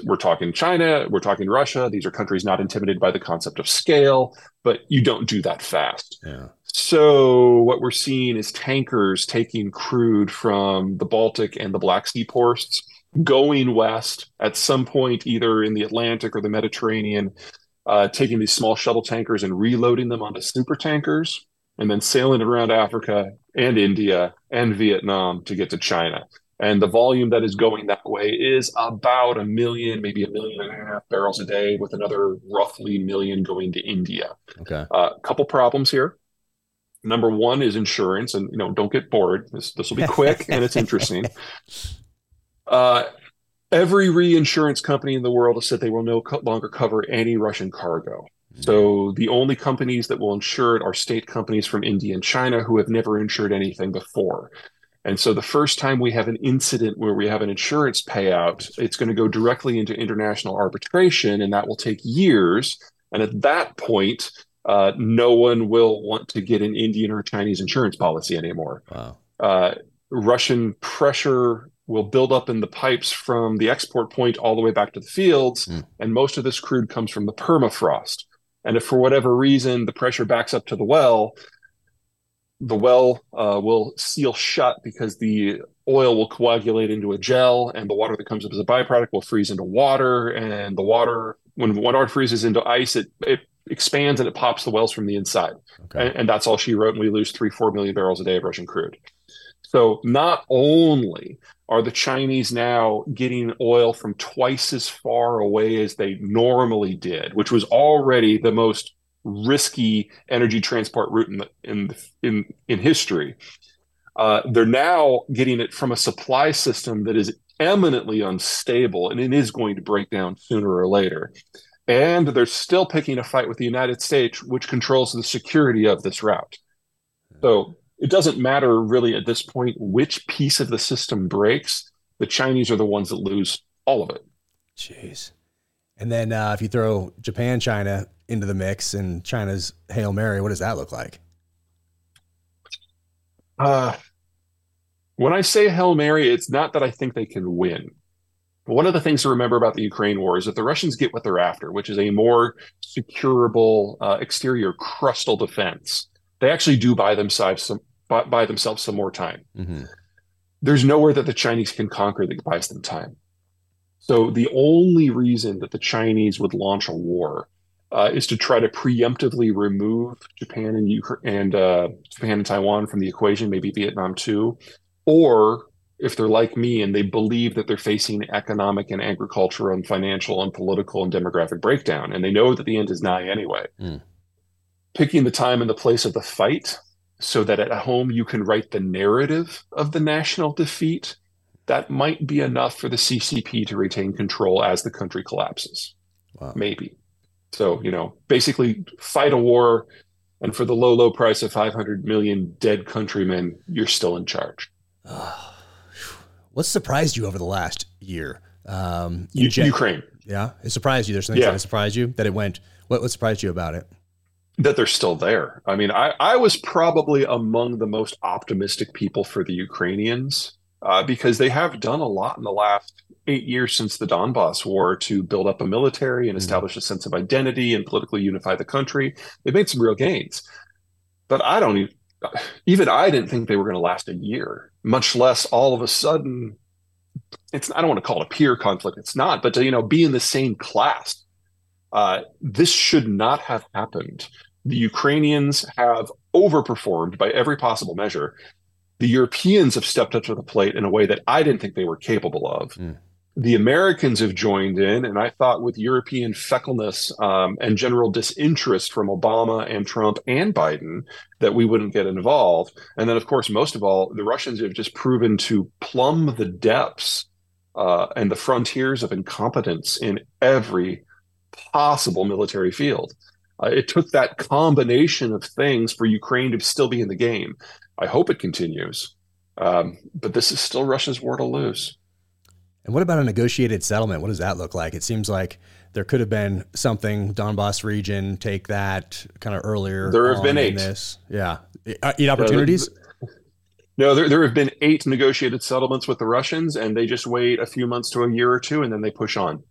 We're talking China, we're talking Russia. These are countries not intimidated by the concept of scale, but you don't do that fast. Yeah. So what we're seeing is tankers taking crude from the Baltic and the Black Sea ports, going west at some point, either in the Atlantic or the Mediterranean, uh, taking these small shuttle tankers and reloading them onto super tankers and then sailing around Africa and India and Vietnam to get to China. And the volume that is going that way is about a million, maybe a million and a half barrels a day, with another roughly million going to India. Okay. A uh, couple problems here. Number one is insurance, and you know, don't get bored. This this will be quick and it's interesting. Uh, every reinsurance company in the world has said they will no co- longer cover any Russian cargo. So the only companies that will insure it are state companies from India and China who have never insured anything before. And so the first time we have an incident where we have an insurance payout, it's going to go directly into international arbitration, and that will take years. And at that point, uh, no one will want to get an Indian or Chinese insurance policy anymore. Wow. Uh, Russian pressure will build up in the pipes from the export point all the way back to the fields. Mm. And most of this crude comes from the permafrost. And if for whatever reason the pressure backs up to the well, the well uh, will seal shut because the oil will coagulate into a gel, and the water that comes up as a byproduct will freeze into water. And the water, when water freezes into ice, it, it expands and it pops the wells from the inside. Okay. And, and that's all she wrote. And we lose three, four million barrels a day of Russian crude. So not only are the Chinese now getting oil from twice as far away as they normally did, which was already the most risky energy transport route in the, in, the, in in history, uh, they're now getting it from a supply system that is eminently unstable, and it is going to break down sooner or later. And they're still picking a fight with the United States, which controls the security of this route. So it doesn't matter really at this point which piece of the system breaks. The Chinese are the ones that lose all of it. Jeez. And then uh, if you throw Japan, China into the mix, and China's Hail Mary, what does that look like? Uh, when I say Hail Mary, it's not that I think they can win. But one of the things to remember about the Ukraine war is that the Russians get what they're after, which is a more securable uh, exterior crustal defense. They actually do buy themselves some buy themselves some more time. Mm-hmm. There's nowhere that the Chinese can conquer that buys them time. So the only reason that the Chinese would launch a war uh, is to try to preemptively remove Japan and Ukraine and uh, Japan and Taiwan from the equation, maybe Vietnam too, or if they're like me and they believe that they're facing economic and agricultural and financial and political and demographic breakdown, and they know that the end is nigh anyway. Mm. Picking the time and the place of the fight so that at home you can write the narrative of the national defeat, that might be enough for the C C P to retain control as the country collapses. Wow. Maybe. So, you know, basically fight a war, and for the low, low price of five hundred million dead countrymen, you're still in charge. Uh, what surprised you over the last year? Um, U- Jet- Ukraine. Yeah, it surprised you. There's things yeah. that surprised you, that it went. What, what surprised you about it? That they're still there. I mean, I, I was probably among the most optimistic people for the Ukrainians uh, because they have done a lot in the last eight years since the Donbass war to build up a military and establish a sense of identity and politically unify the country. They've made some real gains. But I don't even, even I didn't think they were going to last a year, much less all of a sudden. It's, I don't want to call it a peer conflict. It's not, but to, you know, be in the same class. Uh, this should not have happened. The Ukrainians have overperformed by every possible measure. The Europeans have stepped up to the plate in a way that I didn't think they were capable of. Mm. The Americans have joined in, and I thought with European feckleness um, and general disinterest from Obama and Trump and Biden that we wouldn't get involved. And then, of course, most of all, the Russians have just proven to plumb the depths uh, and the frontiers of incompetence in every possible military field. Uh, it took that combination of things for Ukraine to still be in the game. I hope it continues, um, but this is still Russia's war to lose. And what about a negotiated settlement? What does that look like? It seems like there could have been something, Donbass region, take that kind of earlier. There have been eight. This. Yeah. Eight opportunities? Uh, no, there, there have been eight negotiated settlements with the Russians, and they just wait a few months to a year or two, and then they push on.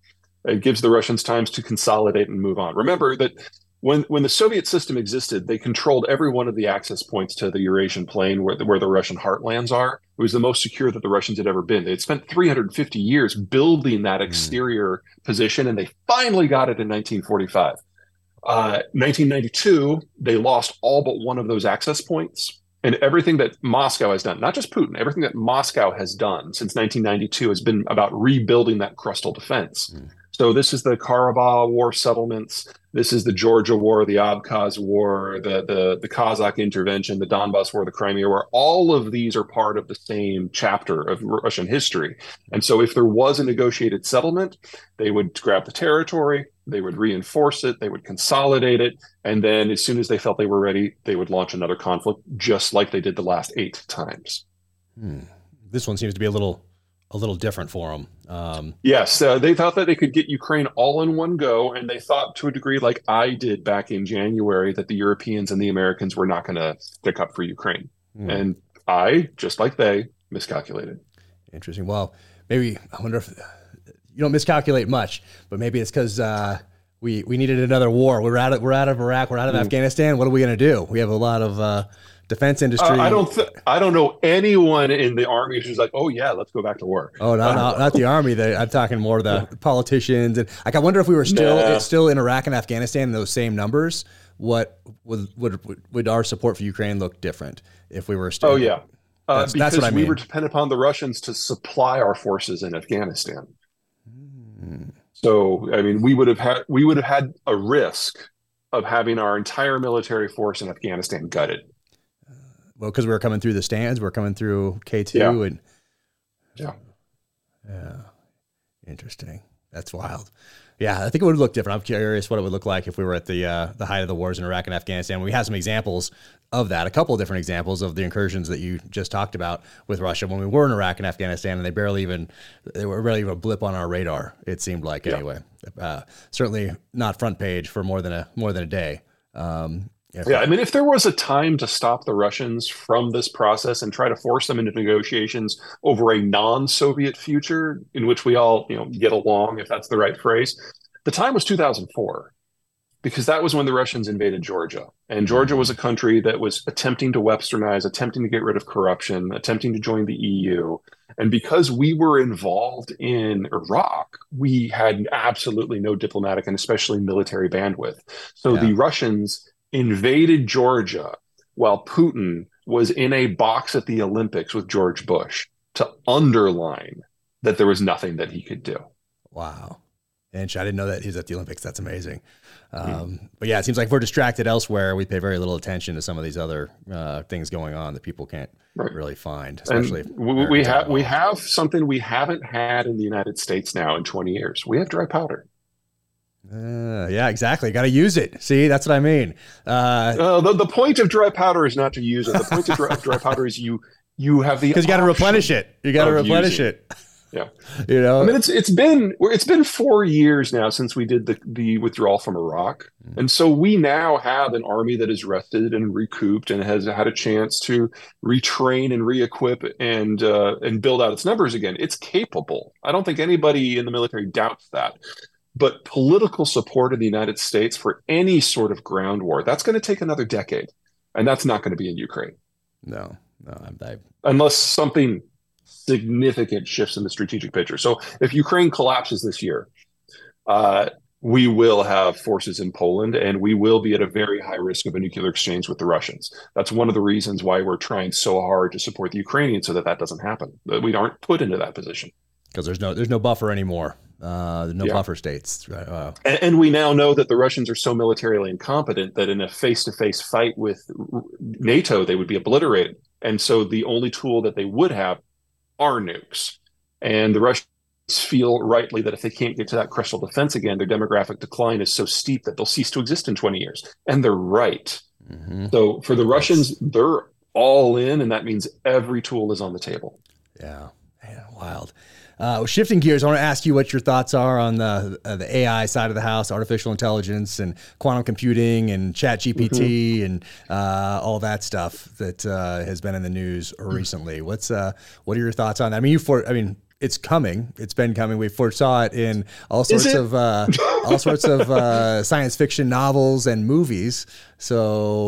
It gives the Russians time to consolidate and move on. Remember that when, when the Soviet system existed, they controlled every one of the access points to the Eurasian plain where the, where the Russian heartlands are. It was the most secure that the Russians had ever been. They had spent three hundred fifty years building that exterior mm. position, and they finally got it in nineteen forty-five. Uh, nineteen ninety-two, they lost all but one of those access points. And everything that Moscow has done, not just Putin, everything that Moscow has done since nineteen ninety-two has been about rebuilding that crustal defense. Mm. So this is the Karabakh War settlements. This is the Georgia War, the Abkhaz War, the, the, the Kazakh intervention, the Donbas War, the Crimea War. All of these are part of the same chapter of Russian history. And so if there was a negotiated settlement, they would grab the territory, they would reinforce it, they would consolidate it, and then as soon as they felt they were ready, they would launch another conflict, just like they did the last eight times. Hmm. This one seems to be a little a little different for them. Um, yes, uh, they thought that they could get Ukraine all in one go, and they thought to a degree, like I did back in January, that the Europeans and the Americans were not going to stick up for Ukraine. Hmm. And I, just like they, miscalculated. Interesting. Well, maybe, I wonder if... You don't miscalculate much, but maybe it's because uh, we we needed another war. We're out of we're out of Iraq. We're out of mm. Afghanistan. What are we going to do? We have a lot of uh, defense industry. Uh, I don't th- I don't know anyone in the army who's like, oh yeah, let's go back to war. Oh, not not, not the army. They, I'm talking more the yeah. politicians. And like, I wonder if we were still nah. still in Iraq and Afghanistan in those same numbers, what would would would our support for Ukraine look different if we were still? Oh yeah, uh, that's, because that's what I mean. We were dependent upon the Russians to supply our forces in Afghanistan. So, I mean, we would have had we would have had a risk of having our entire military force in Afghanistan gutted. Well, because we were coming through the stands, we we're coming through K two, yeah. and yeah, yeah, interesting. That's wild. Yeah, I think it would look different. I'm curious what it would look like if we were at the uh, the height of the wars in Iraq and Afghanistan. We have some examples of that, a couple of different examples of the incursions that you just talked about with Russia when we were in Iraq and Afghanistan, and they barely even, they were barely even a blip on our radar, it seemed like, yeah. anyway. Uh, certainly not front page for more than a more than a day. Um, yeah, I mean, if there was a time to stop the Russians from this process and try to force them into negotiations over a non-Soviet future in which we all, you know, get along, if that's the right phrase, the time was two thousand four, because that was when the Russians invaded Georgia. And Georgia was a country that was attempting to westernize, attempting to get rid of corruption, attempting to join the E U. And because we were involved in Iraq, we had absolutely no diplomatic and especially military bandwidth. So yeah. the Russians invaded Georgia while Putin was in a box at the Olympics with George Bush, to underline that there was nothing that he could do. Wow. And I didn't know that he was at the Olympics. That's amazing. Um, yeah. But yeah, it seems like if we're distracted elsewhere, we pay very little attention to some of these other uh, things going on that people can't right. really find. Especially if we, we have we have something we haven't had in the United States now in twenty years. We have dry powder. Uh, yeah, exactly. Got to use it. See, that's what I mean. Uh, uh, the, the point of dry powder is not to use it. The point of dry, dry powder is you you have the because you got to replenish it. You got to replenish it. Yeah, you know, I mean, it's it's been it's been four years now since we did the the withdrawal from Iraq, mm-hmm. and so we now have an army that is rested and recouped and has had a chance to retrain and reequip and uh, and build out its numbers again. It's capable. I don't think anybody in the military doubts that. But political support in the United States for any sort of ground war, that's going to take another decade. And that's not going to be in Ukraine. No, no. I'm, I... Unless something significant shifts in the strategic picture. So if Ukraine collapses this year, uh, we will have forces in Poland, and we will be at a very high risk of a nuclear exchange with the Russians. That's one of the reasons why we're trying so hard to support the Ukrainians so that that doesn't happen, that we aren't put into that position. Because there's no, there's no buffer anymore. Uh, no yeah. buffer states. Uh, and, and we now know that the Russians are so militarily incompetent that in a face-to-face fight with NATO, they would be obliterated. And so the only tool that they would have are nukes. And the Russians feel rightly that if they can't get to that crystal defense again, their demographic decline is so steep that they'll cease to exist in twenty years. And they're right. Mm-hmm. So for the Russians, they're all in, and that means every tool is on the table. Yeah, man, wild. Uh, shifting gears, I want to ask you what your thoughts are on the uh, the A I side of the house, artificial intelligence and quantum computing and Chat G P T mm-hmm. and uh, all that stuff that uh, has been in the news recently. What's uh, what are your thoughts on that? I mean, you for I mean, it's coming. It's been coming. We foresaw it in all sorts of uh, all sorts of uh, science fiction novels and movies. So,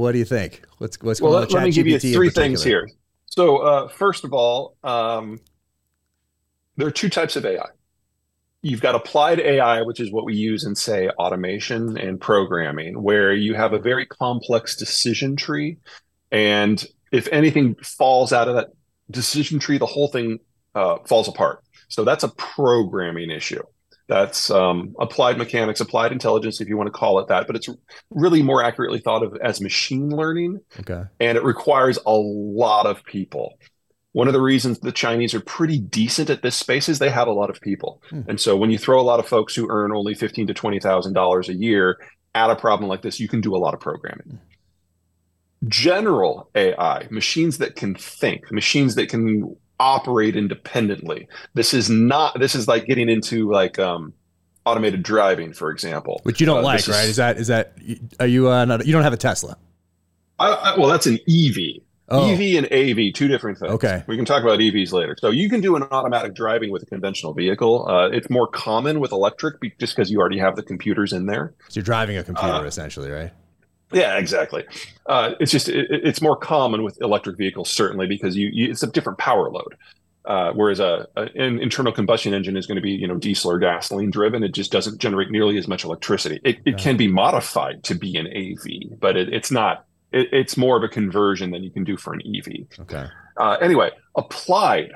what do you think? What's what's well, going on? Let, let me give you three things here. So, uh, first of all. Um, There are two types of A I. You've got applied A I, which is what we use in, say, automation and programming, where you have a very complex decision tree. And if anything falls out of that decision tree, the whole thing uh, falls apart. So that's a programming issue. That's um, applied mechanics, applied intelligence, if you want to call it that. But it's really more accurately thought of as machine learning. Okay. And it requires a lot of people. One of the reasons the Chinese are pretty decent at this space is they have a lot of people. Hmm. And so when you throw a lot of folks who earn only fifteen thousand to twenty thousand dollars a year at a problem like this, you can do a lot of programming. General A I, machines that can think, machines that can operate independently. This is not, this is like getting into like um, automated driving, for example. Which you don't uh, like, right? Is, is that, is that, are you, uh, not, you don't have a Tesla? I, I, well, that's an E V. Oh. E V and A V, two different things. Okay. We can talk about E Vs later. So you can do an automatic driving with a conventional vehicle. Uh, it's more common with electric be- just because you already have the computers in there. So you're driving a computer uh, essentially, right? Yeah, exactly. Uh, it's just it, it's more common with electric vehicles, certainly, because you, you it's a different power load. Uh, whereas a, a, an internal combustion engine is going to be, you know, diesel or gasoline driven. It just doesn't generate nearly as much electricity. It, it yeah. can be modified to be an A V, but it, it's not. It's more of a conversion than you can do for an E V. Okay. Uh, anyway, applied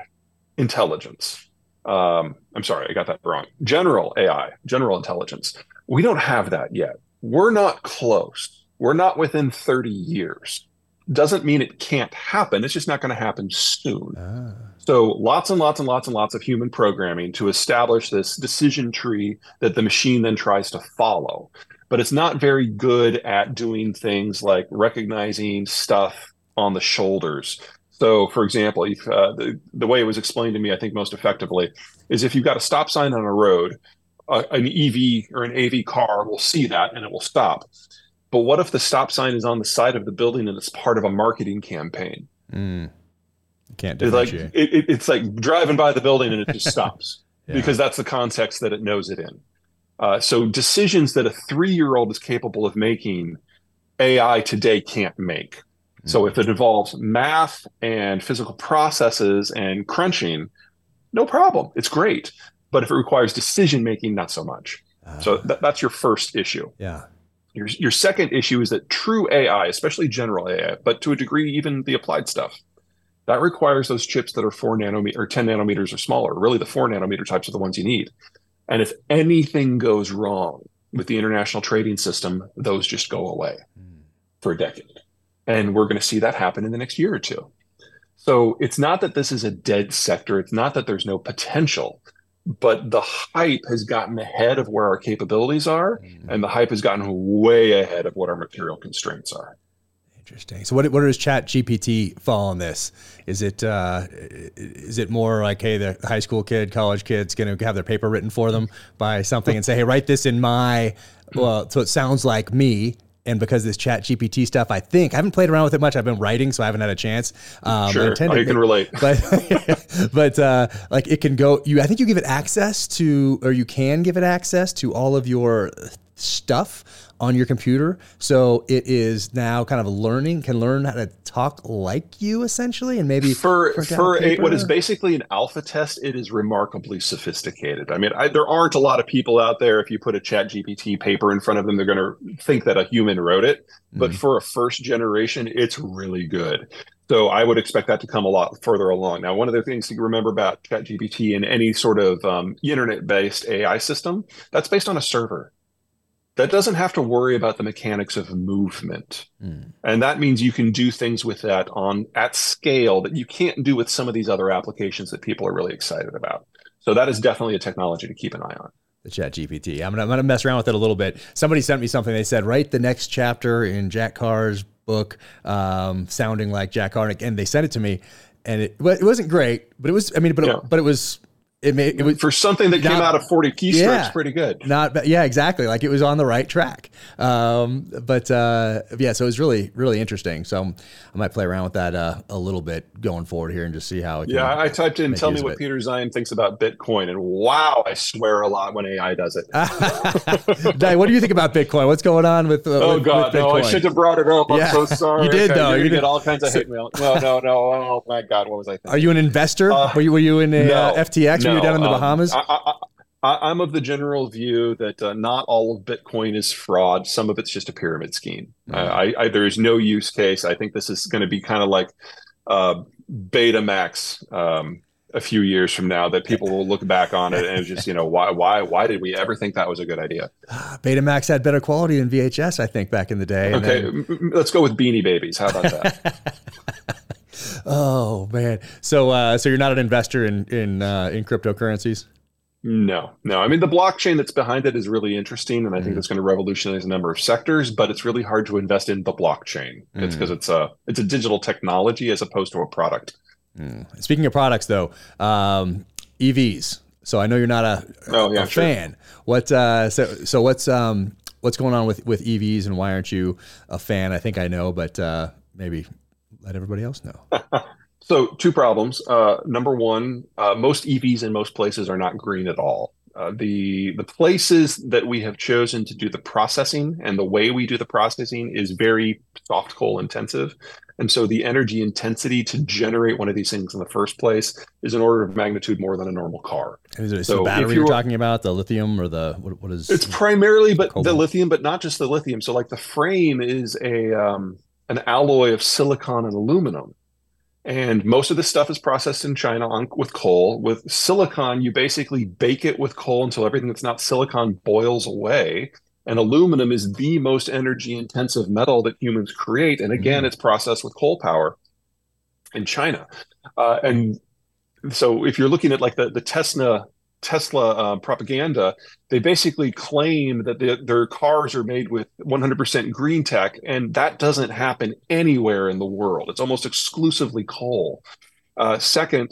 intelligence. Um, I'm sorry, I got that wrong. General A I, general intelligence. We don't have that yet. We're not close. We're not within thirty years. Doesn't mean it can't happen. It's just not going to happen soon. Ah. So lots and lots and lots and lots of human programming to establish this decision tree that the machine then tries to follow. But it's not very good at doing things like recognizing stuff on the shoulders. So, for example, if, uh, the, the way it was explained to me, I think most effectively, is if you've got a stop sign on a road, uh, an E V or an A V car will see that and it will stop. But what if the stop sign is on the side of the building and it's part of a marketing campaign? Mm. You can't differentiate. Like, it, it, it's like driving by the building and it just stops yeah. because that's the context that it knows it in. Uh, so decisions that a three-year-old is capable of making, A I today can't make. Mm-hmm. So if it involves math and physical processes and crunching, no problem. It's great. But if it requires decision-making, not so much. Uh, so th- that's your first issue. Yeah. Your, your second issue is that true A I, especially general A I, but to a degree even the applied stuff, that requires those chips that are four nanometer or ten nanometers or smaller. Really, the four nanometer types are the ones you need. And if anything goes wrong with the international trading system, those just go away mm. for a decade. And we're going to see that happen in the next year or two. So it's not that this is a dead sector. It's not that there's no potential, but the hype has gotten ahead of where our capabilities are. Mm. And the hype has gotten way ahead of what our material constraints are. Interesting. So what, what does Chat G P T fall on this? Is it uh, is it more like, hey, the high school kid, college kid's going to have their paper written for them by something and say, hey, write this in my, well, so it sounds like me. And because this Chat G P T stuff, I think I haven't played around with it much. I've been writing, so I haven't had a chance. Um, sure, oh, you can relate. But but uh, like it can go. You, I think you give it access to, or you can give it access to all of your stuff on your computer. So it is now kind of learning, can learn how to talk like you essentially. And maybe for, for a, what is basically an alpha test, it is remarkably sophisticated. I mean, I, there aren't a lot of people out there. If you put a Chat G P T paper in front of them, they're going to think that a human wrote it. But mm-hmm. for a first generation, it's really good. So I would expect that to come a lot further along. Now, one of the things to remember about Chat G P T and any sort of um, internet-based A I system, that's based on a server. That doesn't have to worry about the mechanics of movement. Mm. And that means you can do things with that on at scale that you can't do with some of these other applications that people are really excited about. So that is definitely a technology to keep an eye on. The Chat G P T. I'm gonna, I'm gonna mess around with it a little bit. Somebody sent me something. They said, write the next chapter in Jack Carr's book, um, sounding like Jack Carr. And they sent it to me and it, it wasn't great, but it was, I mean, but, yeah. it, but it was, It made, it was, for something that not, came out of forty keystrokes, yeah, pretty good. Not, yeah, exactly. Like it was on the right track. Um, but uh, yeah, so it was really, really interesting. So I'm, I might play around with that uh, a little bit going forward here and just see how it Yeah, I typed in, tell me what Peter Zeihan thinks about Bitcoin. And wow, I swear a lot when A I does it. Dai, what do you think about Bitcoin? What's going on with uh, Oh, with, God, with Bitcoin? No, I should have brought it up. I'm yeah. so sorry. You did, okay, though. You did all kinds of hate mail. No, no, no. Oh, my God. What was I thinking? Are you an investor? Uh, were, you, were you in a no, uh, F T X? No. No, you down in the um, Bahamas? I, I, I, I'm of the general view that uh, not all of Bitcoin is fraud. Some of it's just a pyramid scheme. Mm-hmm. I, I, there is no use case. I think this is going to be kind of like uh, Betamax um, a few years from now, that people will look back on it and just, you know, why, why, why did we ever think that was a good idea? Betamax had better quality than V H S, I think, back in the day. And okay, then... let's go with Beanie Babies. How about that? Oh man, so uh, so you're not an investor in in uh, in cryptocurrencies? No, no. I mean, the blockchain that's behind it is really interesting, and I think mm. it's going to revolutionize a number of sectors. But it's really hard to invest in the blockchain. Mm. It's because it's a it's a digital technology as opposed to a product. Mm. Speaking of products, though, um, E Vs. So I know you're not a, a, oh, yeah, a sure. fan. What uh, so so what's um what's going on with with E Vs, and why aren't you a fan? I think I know, but uh, maybe. Let everybody else know. So two problems. Uh, number one, uh, most E Vs in most places are not green at all. Uh, the the places that we have chosen to do the processing and the way we do the processing is very soft coal intensive. And so the energy intensity to generate one of these things in the first place is an order of magnitude more than a normal car. And is it so the battery you're talking about, the lithium or the, what, what is? It's primarily but cobalt. The lithium, but not just the lithium. So like the frame is a... Um, an alloy of silicon and aluminum. And most of this stuff is processed in China on, with coal. With silicon, you basically bake it with coal until everything that's not silicon boils away. And aluminum is the most energy intensive metal that humans create. And again, mm-hmm. it's processed with coal power in China. Uh, and so if you're looking at like the, the Tesla, Tesla uh, propaganda, they basically claim that the, their cars are made with one hundred percent green tech, and that doesn't happen anywhere in the world. It's almost exclusively coal. Uh, second,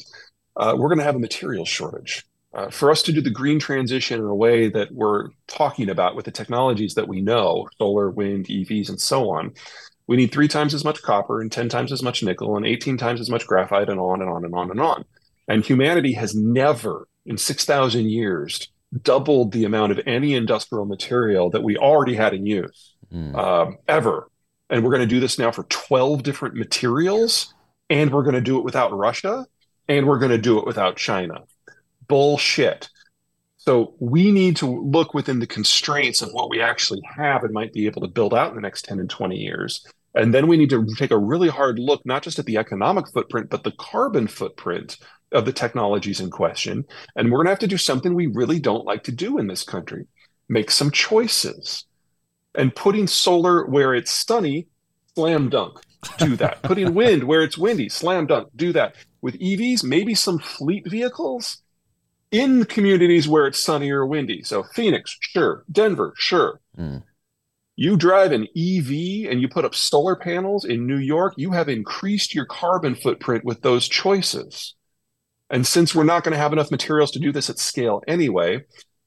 uh, we're going to have a material shortage. Uh, for us to do the green transition in a way that we're talking about with the technologies that we know, solar, wind, E Vs, and so on, we need three times as much copper and ten times as much nickel and eighteen times as much graphite and on and on and on and on. And humanity has never in six thousand years, doubled the amount of any industrial material that we already had in use mm. um, ever. And we're going to do this now for twelve different materials, and we're going to do it without Russia, and we're going to do it without China. Bullshit. So we need to look within the constraints of what we actually have and might be able to build out in the next ten and twenty years. And then we need to take a really hard look, not just at the economic footprint, but the carbon footprint of the technologies in question. And we're going to have to do something we really don't like to do in this country, make some choices. And putting solar where it's sunny, slam dunk, do that. Putting wind where it's windy, slam dunk, do that. With E Vs, maybe some fleet vehicles in communities where it's sunny or windy. So Phoenix, sure. Denver, sure. Mm. You drive an E V and you put up solar panels in New York, you have increased your carbon footprint with those choices. And since we're not going to have enough materials to do this at scale anyway,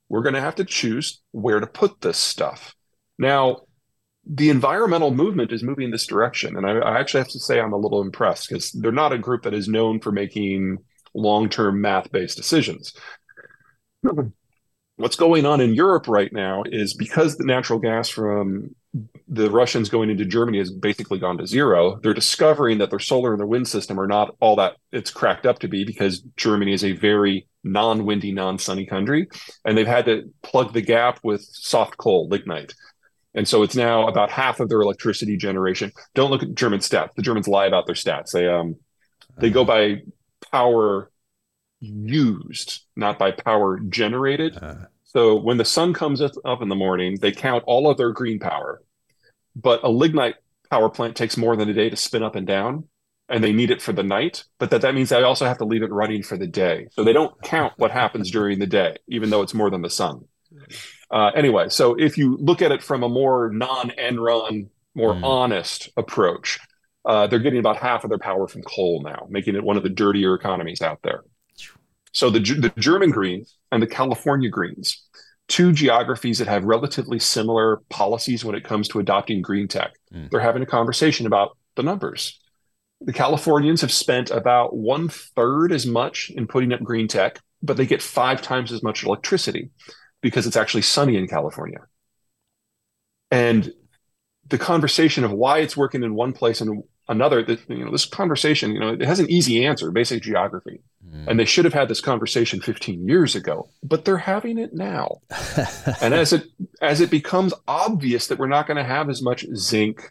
we're going to have to choose where to put this stuff. Now, the environmental movement is moving in this direction. And I, I actually have to say I'm a little impressed because they're not a group that is known for making long-term math-based decisions. What's going on in Europe right now is because the natural gas from the Russians going into Germany has basically gone to zero. They're discovering that their solar and their wind system are not all that it's cracked up to be, because Germany is a very non-windy, non-sunny country. And they've had to plug the gap with soft coal, lignite. And so it's now about half of their electricity generation. Don't look at German stats. The Germans lie about their stats. They um they go by power used, not by power generated. Uh. So when the sun comes up in the morning, they count all of their green power. But a lignite power plant takes more than a day to spin up and down, and they need it for the night. But that, that means they also have to leave it running for the day. So they don't count what happens during the day, even though it's more than the sun. Uh, anyway, so if you look at it from a more non-Enron, more mm. honest approach, uh, they're getting about half of their power from coal now, making it one of the dirtier economies out there. So the the German Greens and the California Greens, two geographies that have relatively similar policies when it comes to adopting green tech. Mm. They're having a conversation about the numbers. The Californians have spent about one third as much in putting up green tech, but they get five times as much electricity because it's actually sunny in California. And the conversation of why it's working in one place and another, that, you know, this conversation, you know, it has an easy answer, basic geography. Mm. Mm. And they should have had this conversation fifteen years ago, but they're having it now. And as it as it becomes obvious that we're not going to have as much zinc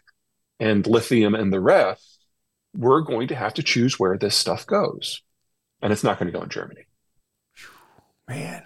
and lithium and the rest, we're going to have to choose where this stuff goes. And it's not going to go in Germany. Man.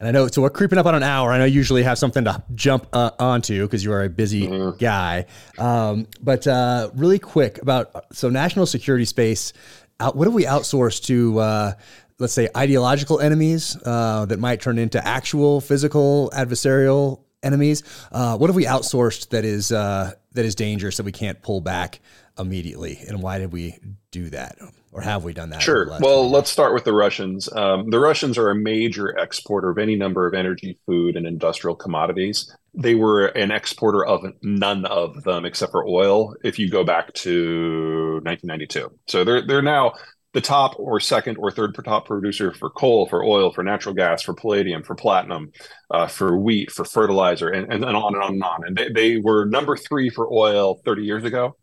And I know, so we're creeping up on an hour. I know you usually have something to jump uh, onto because you are a busy mm-hmm. guy. Um, but uh, really quick about, so national security space, out, what do we outsource to, uh, let's say, ideological enemies uh, that might turn into actual physical adversarial enemies? Uh, what have we outsourced that is uh, that is dangerous that we can't pull back immediately? And why did we do that? Or have we done that? Sure. Well, time? Let's start with the Russians. Um, the Russians are a major exporter of any number of energy, food, and industrial commodities. They were an exporter of none of them except for oil, if you go back to nineteen ninety-two. So they're they're now the top or second or third top producer for coal, for oil, for natural gas, for palladium, for platinum, uh, for wheat, for fertilizer, and, and, and on and on and on. And they, they were number three for oil thirty years ago.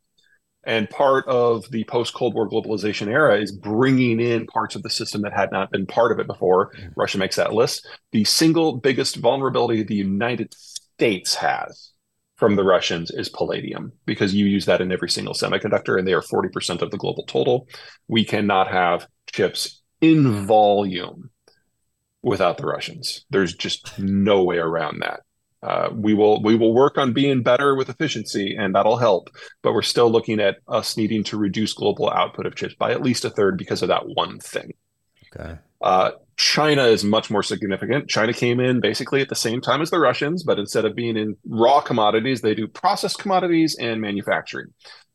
And part of the post-Cold War globalization era is bringing in parts of the system that had not been part of it before. Mm-hmm. Russia makes that list. The single biggest vulnerability the United States has from the Russians is palladium, because you use that in every single semiconductor, and they are forty percent of the global total. We cannot have chips in volume without the Russians. There's just no way around that. Uh, we will we will work on being better with efficiency, and that'll help. But we're still looking at us needing to reduce global output of chips by at least a third because of that one thing. Okay. Uh, China is much more significant. China came in basically at the same time as the Russians, but instead of being in raw commodities, they do processed commodities and manufacturing.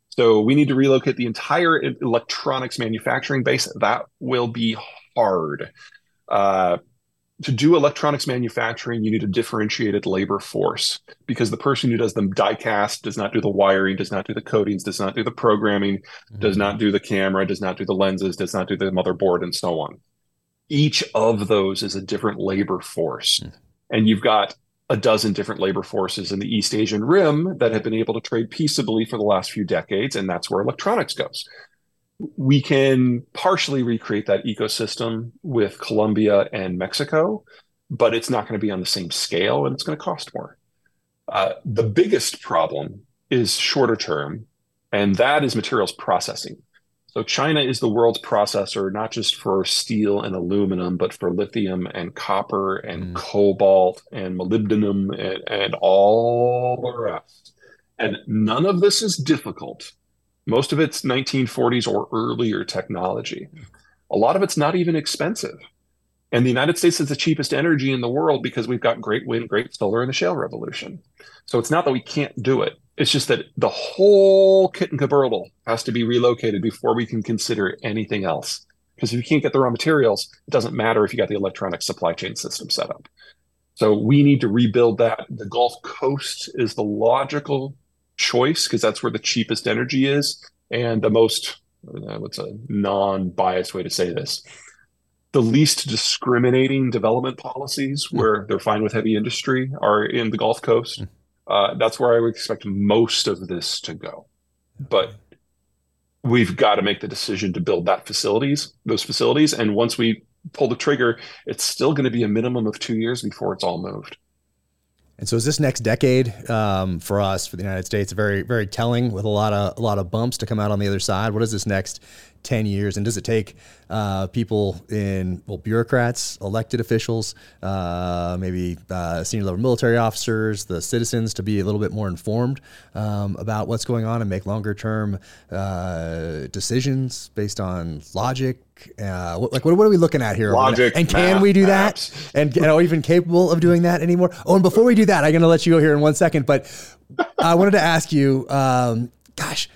So we need to relocate the entire electronics manufacturing base. That will be hard. Uh, To do electronics manufacturing, you need a differentiated labor force, because the person who does the die cast does not do the wiring, does not do the coatings, does not do the programming, mm-hmm. does not do the camera, does not do the lenses, does not do the motherboard, and so on. Each of those is a different labor force. Mm-hmm. And you've got a dozen different labor forces in the East Asian Rim that have been able to trade peaceably for the last few decades, and that's where electronics goes. We can partially recreate that ecosystem with Colombia and Mexico, but it's not going to be on the same scale, and it's going to cost more. Uh, the biggest problem is shorter term, and that is materials processing. So China is the world's processor, not just for steel and aluminum, but for lithium and copper and mm. cobalt and molybdenum and, and all the rest. And none of this is difficult. Most of it's nineteen forties or earlier technology. A lot of it's not even expensive. And the United States is the cheapest energy in the world because we've got great wind, great solar, and the shale revolution. So it's not that we can't do it. It's just that the whole kit and caboodle has to be relocated before we can consider anything else. Because if you can't get the raw materials, it doesn't matter if you got the electronic supply chain system set up. So we need to rebuild that. The Gulf Coast is the logical choice, because that's where the cheapest energy is, and the most, uh, what's a non-biased way to say this, the least discriminating development policies mm. where they're fine with heavy industry are in the Gulf Coast. Mm. Uh, that's where I would expect most of this to go. But we've got to make the decision to build that facilities, those facilities, and once we pull the trigger, it's still going to be a minimum of two years before it's all moved. And so is this next decade um, for us, for the United States, very, very telling, with a lot of a lot of bumps to come out on the other side? What is this next ten years? And does it take uh, people in, well, bureaucrats, elected officials, uh, maybe uh, senior level military officers, the citizens, to be a little bit more informed um, about what's going on and make longer term uh, decisions based on logic? Uh, what, like, what, what are we looking at here? Logic, and can math, we do that? Apps. And, and are we even capable of doing that anymore? Oh, and before we do that, I'm going to let you go here in one second, but I wanted to ask you, um, gosh,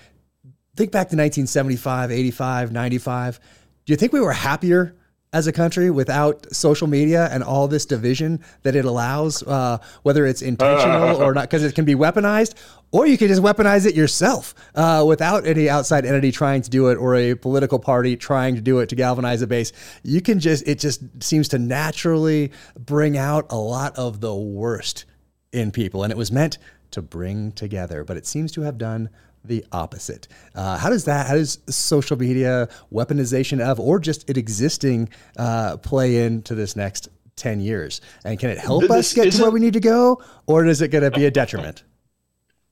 think back to nineteen seventy-five, eighty-five, ninety-five. Do you think we were happier as a country without social media and all this division that it allows, uh, whether it's intentional or not, because it can be weaponized, or you can just weaponize it yourself uh, without any outside entity trying to do it, or a political party trying to do it to galvanize a base. You can just, it just seems to naturally bring out a lot of the worst in people. And it was meant to bring together, but it seems to have done the opposite. Uh, how does that, how does social media weaponization of, or just it existing, uh, play into this next ten years? And can it help this us get to where we need to go? Or is it going to be a detriment?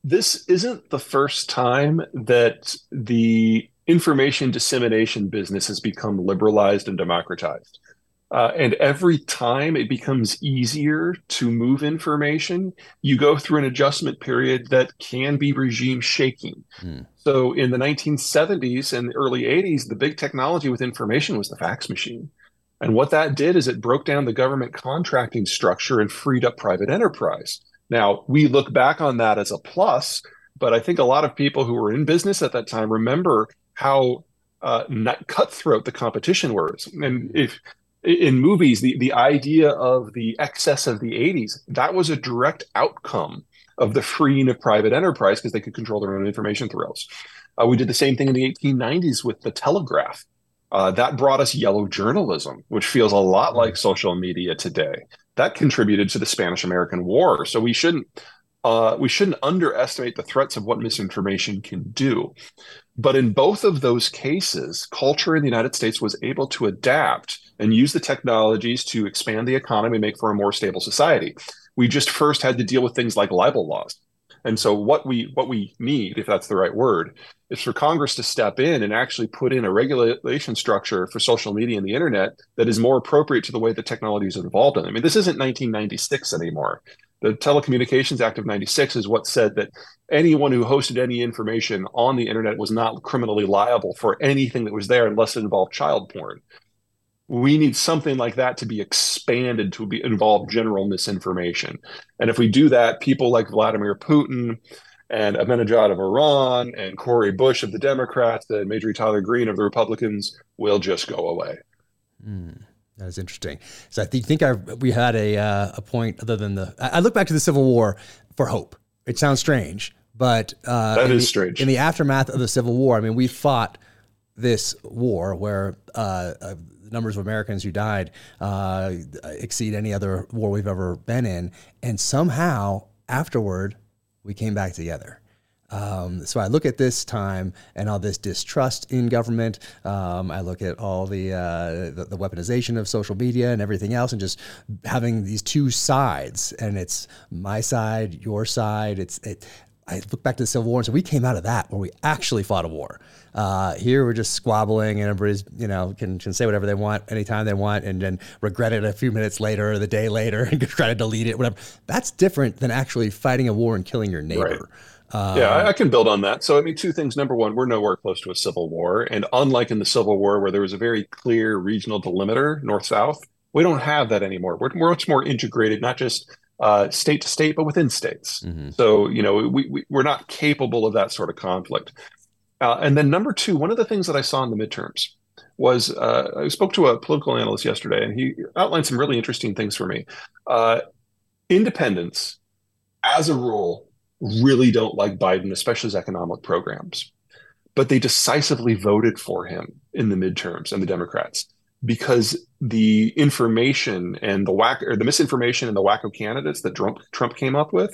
This isn't the first time that the information dissemination business has become liberalized and democratized. Uh, and every time it becomes easier to move information, you go through an adjustment period that can be regime shaking. Hmm. So in the nineteen seventies and the early eighties, the big technology with information was the fax machine. And what that did is it broke down the government contracting structure and freed up private enterprise. Now, we look back on that as a plus, but I think a lot of people who were in business at that time remember how uh, not cutthroat the competition was. And if in movies, the, the idea of the excess of the eighties, that was a direct outcome of the freeing of private enterprise because they could control their own information throws. Uh, we did the same thing in the eighteen nineties with the telegraph. Uh, that brought us yellow journalism, which feels a lot like social media today. That contributed to the Spanish-American War. So we shouldn't uh, we shouldn't underestimate the threats of what misinformation can do. But in both of those cases, culture in the United States was able to adapt and use the technologies to expand the economy and make for a more stable society. We just first had to deal with things like libel laws. And so what we what we need, if that's the right word, is for Congress to step in and actually put in a regulation structure for social media and the internet that is more appropriate to the way the technology is involved in it. I mean, this isn't nineteen ninety-six anymore. The Telecommunications Act of ninety-six is what said that anyone who hosted any information on the internet was not criminally liable for anything that was there unless it involved child porn. We need something like that to be expanded to be involve general misinformation. And if we do that, people like Vladimir Putin and Ahmadinejad of Iran and Corey Bush of the Democrats and Marjorie Tyler Greene of the Republicans will just go away. Mm. That is interesting. So I th- think I we had a uh, a point other than the, I look back to the Civil War for hope. It sounds strange, but uh, that is the, strange. In the aftermath of the Civil War, I mean, we fought this war where uh, uh, the numbers of Americans who died uh, exceed any other war we've ever been in. And somehow afterward, we came back together. Um, so I look at this time and all this distrust in government. Um, I look at all the, uh, the the weaponization of social media and everything else, and just having these two sides. And it's my side, your side. It's it. I look back to the Civil War, and so we came out of that where we actually fought a war. Uh, here we're just squabbling, and everybody's, you know, can, can say whatever they want anytime they want, and then regret it a few minutes later or the day later and try to delete it, whatever. That's different than actually fighting a war and killing your neighbor. Right. Uh, yeah, I, I can build on that. So, I mean, two things. Number one, we're nowhere close to a civil war. And unlike in the Civil War, where there was a very clear regional delimiter, north-south, we don't have that anymore. We're, we're much more integrated, not just Uh, state to state, but within states. Mm-hmm. So, you know, we, we, we're not capable of that sort of conflict. Uh, and then number two, one of the things that I saw in the midterms was uh, I spoke to a political analyst yesterday, and he outlined some really interesting things for me. Uh, independents, as a rule, really don't like Biden, especially his economic programs. But they decisively voted for him in the midterms, and the Democrats, because the information and the whack or the misinformation and the wacko candidates that Trump, Trump came up with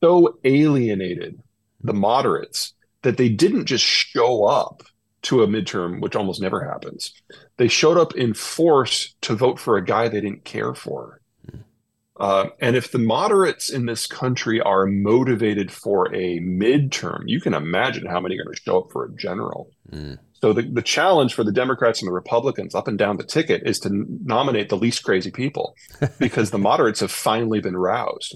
so alienated the moderates that they didn't just show up to a midterm, which almost never happens. They showed up in force to vote for a guy they didn't care for. Uh, and if the moderates in this country are motivated for a midterm, you can imagine how many are going to show up for a general. Mm. So the, the challenge for the Democrats and the Republicans up and down the ticket is to n- nominate the least crazy people, because the moderates have finally been roused.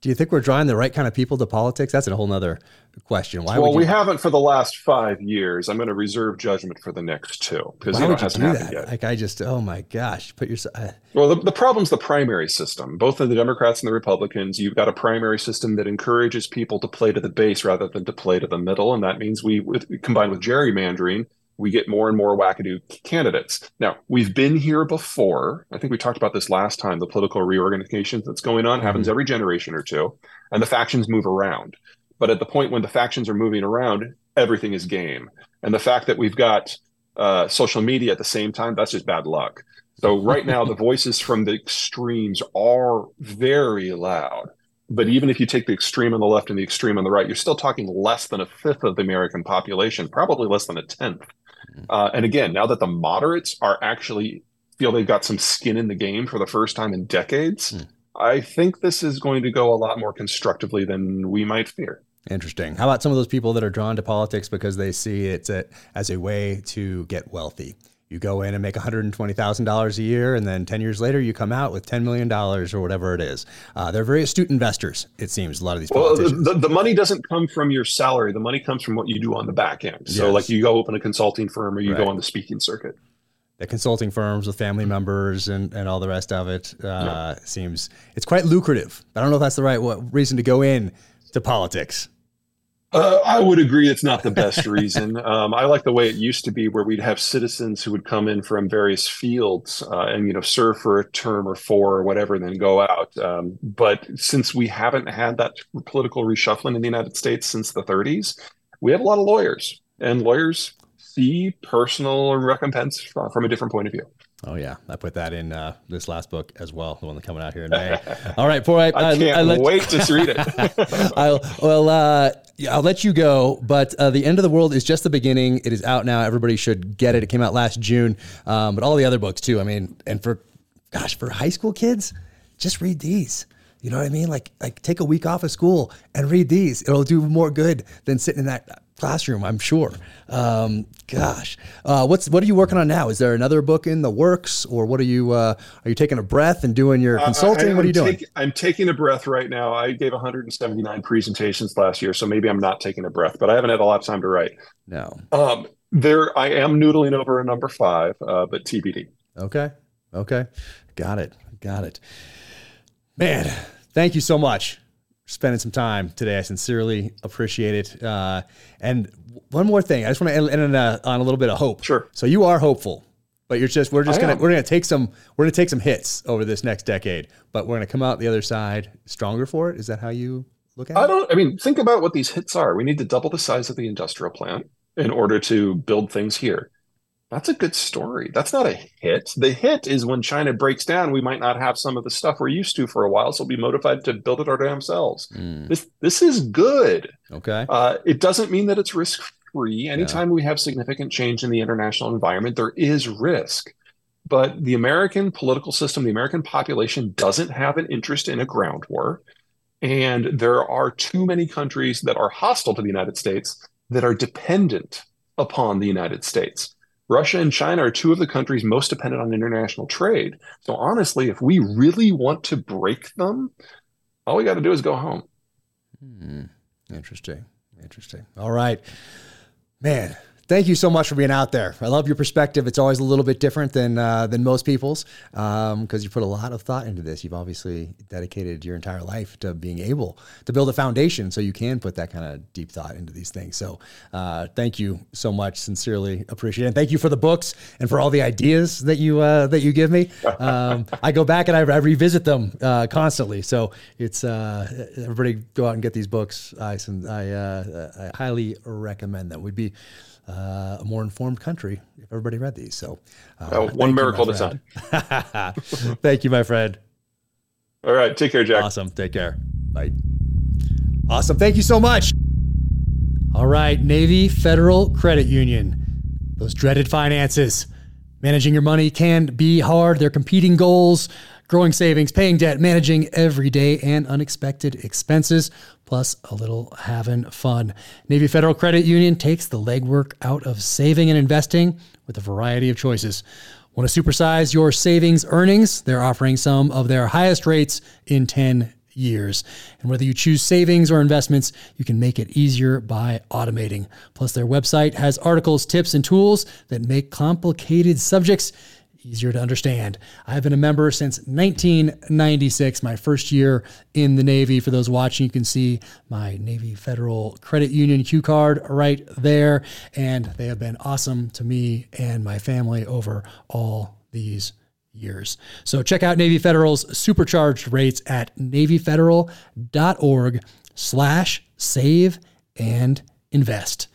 Do you think we're drawing the right kind of people to politics? That's a whole nother question. Why? Well, would you... we haven't for the last five years. I'm going to reserve judgment for the next two, because it hasn't happened yet. Like I just, oh my gosh, put your. Uh... Well, the, the problem's the primary system. Both of the Democrats and the Republicans, you've got a primary system that encourages people to play to the base rather than to play to the middle, and that means we, with, combined with gerrymandering, we get more and more wackadoo candidates. Now, we've been here before. I think we talked about this last time. The political reorganization that's going on mm-hmm. happens every generation or two, and the factions move around. But at the point when the factions are moving around, everything is game. And the fact that we've got uh, social media at the same time, that's just bad luck. So right now, the voices from the extremes are very loud. But even if you take the extreme on the left and the extreme on the right, you're still talking less than a fifth of the American population, probably less than a tenth. Uh, and again, now that the moderates are actually feel they've got some skin in the game for the first time in decades, mm. I think this is going to go a lot more constructively than we might fear. Interesting. How about some of those people that are drawn to politics because they see it as a way to get wealthy? You go in and make one hundred twenty thousand dollars a year, and then ten years later, you come out with ten million dollars or whatever it is. Uh, they're very astute investors, it seems, a lot of these politicians. Well, the, the money doesn't come from your salary. The money comes from what you do on the back end. So, yes. like, you go open a consulting firm or you right. go on the speaking circuit. The consulting firms with family members and, and all the rest of it uh, yeah. seems – it's quite lucrative. I don't know if that's the right what, reason to go in to politics. Uh, I would agree it's not the best reason. Um, I like the way it used to be where we'd have citizens who would come in from various fields uh, and, you know, serve for a term or four or whatever, and then go out. Um, but since we haven't had that political reshuffling in the United States since the thirties, we have a lot of lawyers, and lawyers see personal recompense from a different point of view. Oh, yeah. I put that in uh, this last book as well, the one that's coming out here in May. All right. Before I, I, I can't I let wait you... to read it. I'll, well, uh, I'll let you go, but uh, The End of the World is Just the Beginning. It is out now. Everybody should get it. It came out last June, um, but all the other books too. I mean, and for, gosh, for high school kids, just read these. You know what I mean? Like, like take a week off of school and read these. It'll do more good than sitting in that classroom, I'm sure. Um, gosh, uh, what's what are you working on now? Is there another book in the works, or what are you? Uh, are you taking a breath and doing your consulting? Uh, I, what are you doing? Take, I'm taking a breath right now. I gave one hundred seventy-nine presentations last year, so maybe I'm not taking a breath, but I haven't had a lot of time to write. No. Um, there, I am noodling over a number five, uh, but T B D. Okay. Okay. Got it. Got it. Man, thank you so much for spending some time today. I sincerely appreciate it. Uh, and one more thing, I just want to end, end on, a, on a little bit of hope. Sure. So you are hopeful, but you're just we're just I gonna am. we're gonna take some we're gonna take some hits over this next decade, but we're gonna come out the other side stronger for it. Is that how you look at it? I don't. I mean, think about what these hits are. We need to double the size of the industrial plant in order to build things here. That's a good story. That's not a hit. The hit is when China breaks down, we might not have some of the stuff we're used to for a while, so we'll be motivated to build it our damn selves. Mm. This this is good. Okay. Uh, it doesn't mean that it's risk-free. Anytime yeah. we have significant change in the international environment, there is risk. But the American political system, the American population doesn't have an interest in a ground war. And there are too many countries that are hostile to the United States that are dependent upon the United States. Russia and China are two of the countries most dependent on international trade. So honestly, if we really want to break them, all we got to do is go home. Hmm. Interesting. Interesting. All right, man. Thank you so much for being out there. I love your perspective. It's always a little bit different than uh, than most people's because um, you put a lot of thought into this. You've obviously dedicated your entire life to being able to build a foundation so you can put that kind of deep thought into these things. So uh, thank you so much. Sincerely appreciate it. And thank you for the books and for all the ideas that you uh, that you give me. Um, I go back and I, I revisit them uh, constantly. So it's uh, everybody go out and get these books. I I, uh, I highly recommend them. We'd be Uh, a more informed country if everybody read these. So uh, oh, one miracle at a time. Thank you, my friend. All right. Take care, Jack. Awesome. Take care. Bye. Awesome. Thank you so much. All right. Navy Federal Credit Union, those dreaded finances. Managing your money can be hard. They're competing goals, growing savings, paying debt, managing everyday and unexpected expenses, plus a little having fun. Navy Federal Credit Union takes the legwork out of saving and investing with a variety of choices. Want to supersize your savings earnings? They're offering some of their highest rates in ten years. And whether you choose savings or investments, you can make it easier by automating. Plus, their website has articles, tips, and tools that make complicated subjects easier to understand. I've been a member since nineteen ninety-six, my first year in the Navy. For those watching, you can see my Navy Federal Credit Union Q card right there. And they have been awesome to me and my family over all these years. So check out Navy Federal's supercharged rates at navy federal dot org slash save and invest.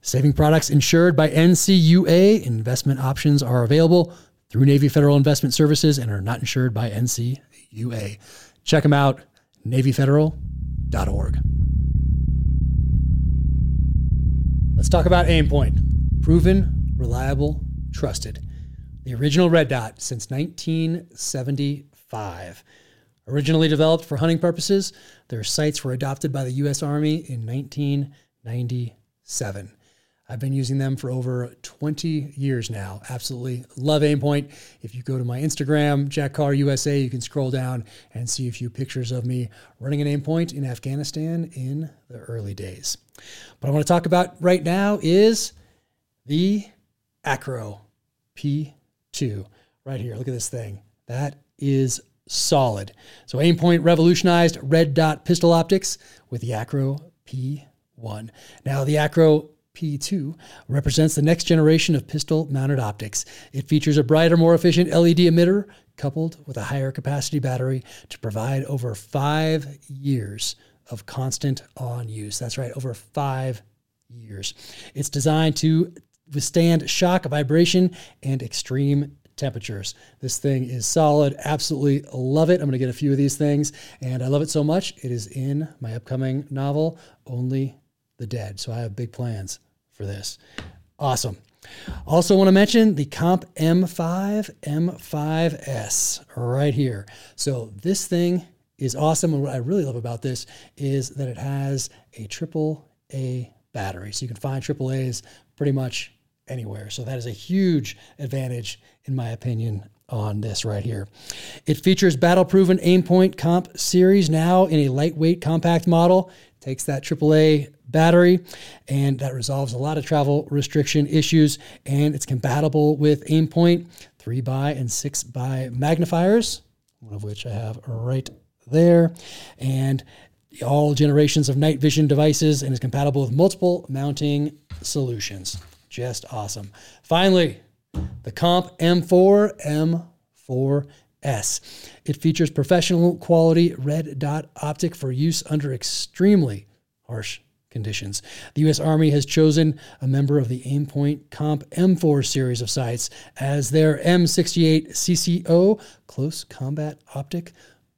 Saving products insured by N C U A. Investment options are available through Navy Federal Investment Services and are not insured by N C U A. Check them out, navy federal dot org. Let's talk about Aimpoint. Proven, reliable, trusted. The original red dot since nineteen seventy-five. Originally developed for hunting purposes, their sights were adopted by the U S Army in nineteen ninety-seven. I've been using them for over twenty years now. Absolutely love Aimpoint. If you go to my Instagram, Jack Carr U S A, you can scroll down and see a few pictures of me running an Aimpoint in Afghanistan in the early days. What I want to talk about right now is the Acro P two. Right here, look at this thing. That is solid. So Aimpoint revolutionized red dot pistol optics with the Acro P one. Now the Acro P two represents the next generation of pistol-mounted optics. It features a brighter, more efficient L E D emitter coupled with a higher capacity battery to provide over five years of constant on use. That's right, over five years. It's designed to withstand shock, vibration, and extreme temperatures. This thing is solid. Absolutely love it. I'm going to get a few of these things, and I love it so much, it is in my upcoming novel, Only the Dead. So I have big plans for this. Awesome. Also want to mention the Comp M five M five S right here. So this thing is awesome. And what I really love about this is that it has a triple A battery. So you can find triple A's pretty much anywhere. So that is a huge advantage, in my opinion, on this right here. It features battle-proven Aimpoint Comp series now in a lightweight compact model. Takes that triple A battery, and that resolves a lot of travel restriction issues, and it's compatible with Aimpoint three by and six by magnifiers, one of which I have right there, and all generations of night vision devices, and is compatible with multiple mounting solutions. Just awesome. Finally, the Comp M four M four S. It features professional quality red dot optic for use under extremely harsh conditions. The U S Army has chosen a member of the Aimpoint Comp M four series of sights as their M sixty-eight C C O close combat optic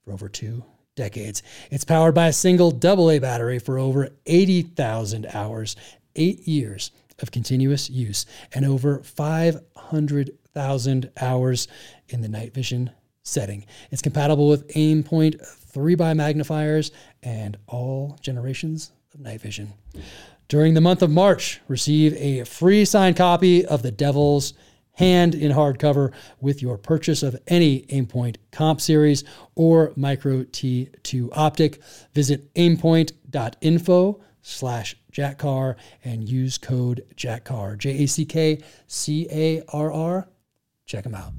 for over two decades. It's powered by a single double A battery for over eighty thousand hours, eight years of continuous use, and over five hundred thousand hours in the night vision setting. It's compatible with Aimpoint three by magnifiers and all generations of night vision. During the month of March, receive a free signed copy of The Devil's Hand in hardcover with your purchase of any Aimpoint Comp series or Micro T two optic. Visit aimpoint.info slash Jack Carr and use code Jack Carr, J A C K C A R R. Check them out.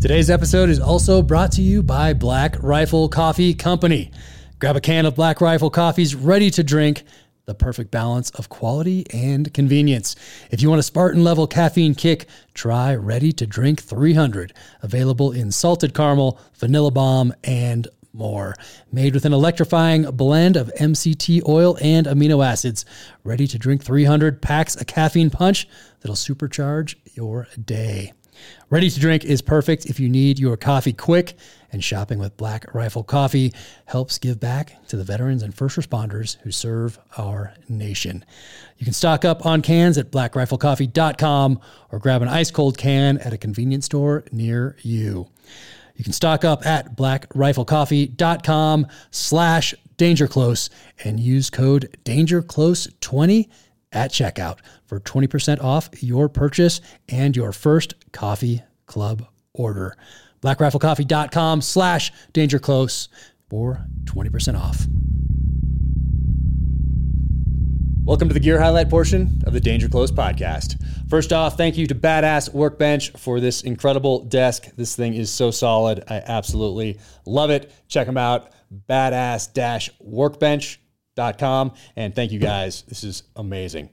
Today's episode is also brought to you by Black Rifle Coffee Company. Grab a can of Black Rifle coffees ready to drink, the perfect balance of quality and convenience. If you want a Spartan-level caffeine kick, try Ready to Drink three hundred, available in salted caramel, vanilla bomb, and more. Made with an electrifying blend of M C T oil and amino acids, Ready to Drink three hundred packs a caffeine punch that'll supercharge your day. Ready to Drink is perfect if you need your coffee quick, and shopping with Black Rifle Coffee helps give back to the veterans and first responders who serve our nation. You can stock up on cans at black rifle coffee dot com or grab an ice-cold can at a convenience store near you. You can stock up at black rifle coffee dot com slash dangerclose and use code danger close twenty at checkout for twenty percent off your purchase and your first coffee club order. black rifle coffee dot com slash dangerclose for twenty percent off. Welcome to the gear highlight portion of the Danger Close podcast. First off, thank you to Badass Workbench for this incredible desk. This thing is so solid. I absolutely love it. Check them out, badass dash workbench dot com. And thank you guys. This is amazing.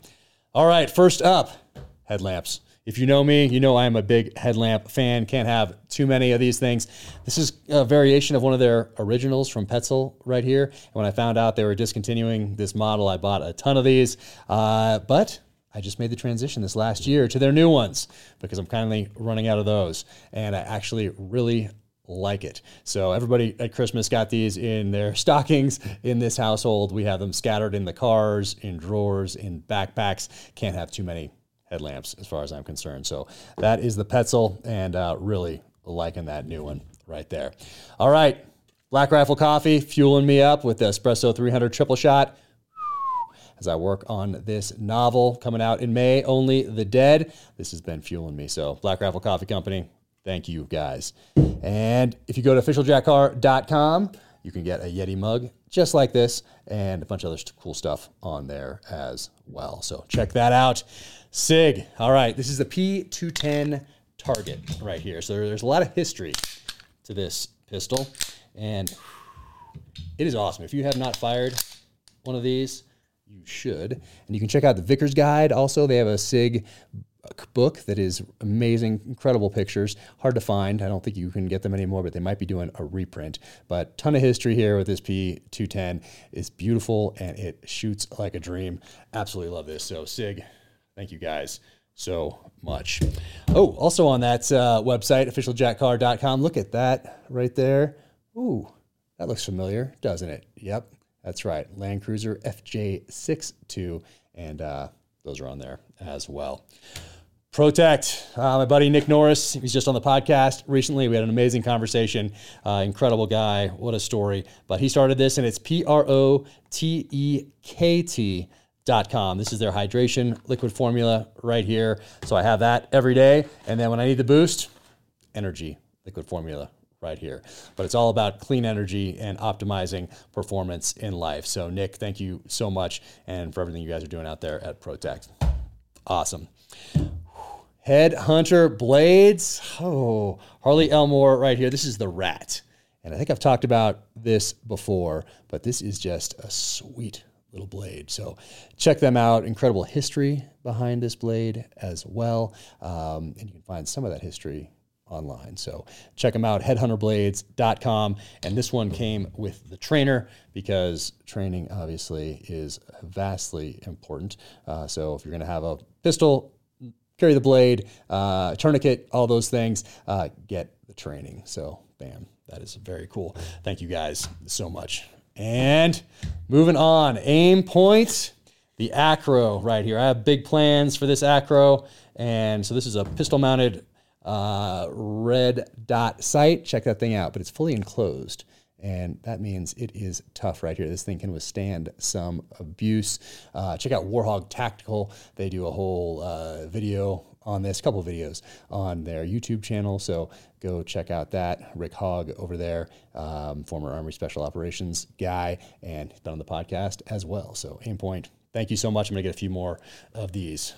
All right, first up, headlamps. If you know me, you know I am a big headlamp fan. Can't have too many of these things. This is a variation of one of their originals from Petzl right here. And when I found out they were discontinuing this model, I bought a ton of these. Uh, but I just made the transition this last year to their new ones because I'm kindly running out of those. And I actually really like it. So everybody at Christmas got these in their stockings. In this household, we have them scattered in the cars, in drawers, in backpacks. Can't have too many headlamps as far as I'm concerned. So that is the Petzl, and uh, really liking that new one right there. All right, Black Rifle Coffee fueling me up with the Espresso three hundred Triple Shot as I work on this novel coming out in May, Only the Dead. This has been fueling me. So Black Rifle Coffee Company, thank you guys. And if you go to official jack carr dot com, you can get a Yeti mug just like this and a bunch of other cool stuff on there as well. So check that out. SIG. All right, this is the P two ten target right here. So there's a lot of history to this pistol, and it is awesome. If you have not fired one of these, you should. And you can check out the Vickers Guide. Also, they have a SIG book that is amazing, incredible pictures. Hard to find. I don't think you can get them anymore, but they might be doing a reprint. But ton of history here with this P two ten. It's beautiful, and it shoots like a dream. Absolutely love this. So SIG, thank you guys so much. Oh, also on that uh, website, official jack carr dot com. Look at that right there. Ooh, that looks familiar, doesn't it? Yep, that's right. Land Cruiser F J sixty-two, and uh, those are on there as well. Protect. Uh, my buddy Nick Norris, he's just on the podcast recently. We had an amazing conversation. Uh, incredible guy. What a story. But he started this, and it's P R O T E K T dot com. This is their hydration liquid formula right here. So I have that every day. And then when I need the boost, energy liquid formula right here. But it's all about clean energy and optimizing performance in life. So Nick, thank you so much, and for everything you guys are doing out there at Protect. Awesome. Headhunter blades. Oh, Harley Elmore right here. This is the Rat. And I think I've talked about this before, but this is just a sweet little blade. So check them out. Incredible history behind this blade as well. Um, and you can find some of that history online. So check them out, headhunter blades dot com. And this one came with the trainer, because training obviously is vastly important. Uh, so if you're going to have a pistol, carry the blade, uh, tourniquet, all those things, uh, get the training. So bam, that is very cool. Thank you guys so much. And moving on, Aimpoint, the Acro right here. I have big plans for this Acro. And so this is a pistol-mounted Uh, red dot sight. Check that thing out, but it's fully enclosed, and that means it is tough right here. This thing can withstand some abuse. Uh, check out Warhog Tactical. They do a whole uh, video on this, a couple of videos on their YouTube channel, so go check out that. Rick Hogg over there, um, former Army Special Operations guy, and he's been on the podcast as well. So Aimpoint, thank you so much. I'm going to get a few more of these.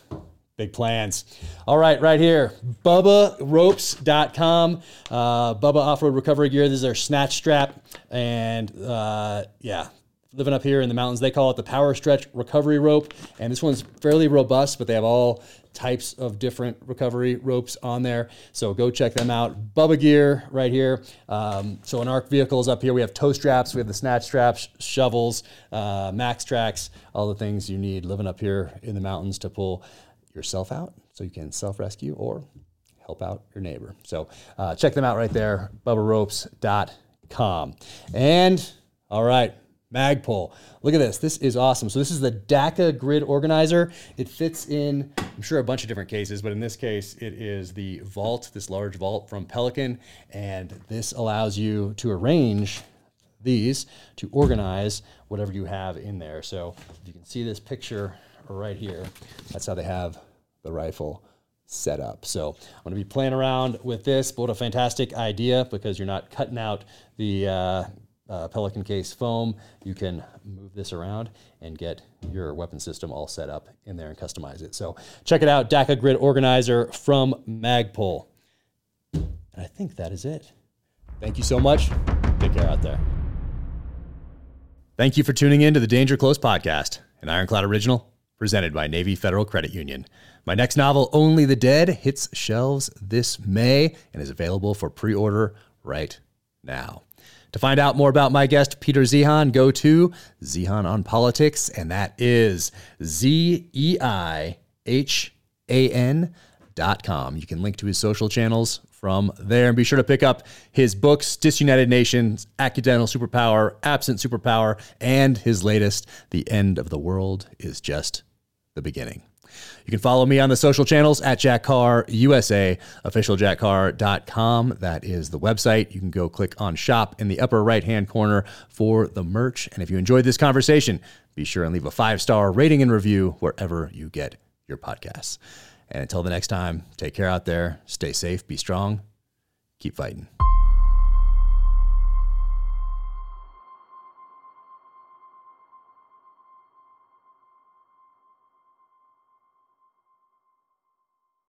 Big plans. All right, right here, Bubba Ropes dot com. Uh, Bubba Off-Road Recovery Gear. This is their snatch strap. And uh, yeah, living up here in the mountains, they call it the Power Stretch Recovery Rope. And this one's fairly robust, but they have all types of different recovery ropes on there. So go check them out. Bubba Gear right here. Um, so in ARC vehicles up here, we have tow straps, we have the snatch straps, shovels, uh, max tracks, all the things you need living up here in the mountains to pull yourself out, so you can self-rescue or help out your neighbor. So uh, check them out right there, Bubba Ropes dot com. And, all right, Magpul. Look at this. This is awesome. So this is the DACA grid organizer. It fits in, I'm sure, a bunch of different cases, but in this case, it is the vault, this large vault from Pelican, and this allows you to arrange these to organize whatever you have in there. So you can see this picture right here. That's how they have the rifle set up. So I'm going to be playing around with this, but what a fantastic idea, because you're not cutting out the uh, uh, Pelican case foam. You can move this around and get your weapon system all set up in there and customize it. So check it out, DACA Grid Organizer from Magpul. And I think that is it. Thank you so much. Take care out there. Thank you for tuning in to the Danger Close Podcast, an Ironclad Original, presented by Navy Federal Credit Union. My next novel, Only the Dead, hits shelves this May and is available for pre-order right now. To find out more about my guest, Peter Zeihan, go to Zeihan on Politics, and that is Z E I H A N dot com. You can link to his social channels from there. And be sure to pick up his books, Disunited Nations, Accidental Superpower, Absent Superpower, and his latest, The End of the World is Just the Beginning. You can follow me on the social channels at Jack Carr U S A, official jack carr dot com. That is the website. You can go click on shop in the upper right-hand corner for the merch. And if you enjoyed this conversation, be sure and leave a five-star rating and review wherever you get your podcasts. And until the next time, take care out there, stay safe, be strong, keep fighting.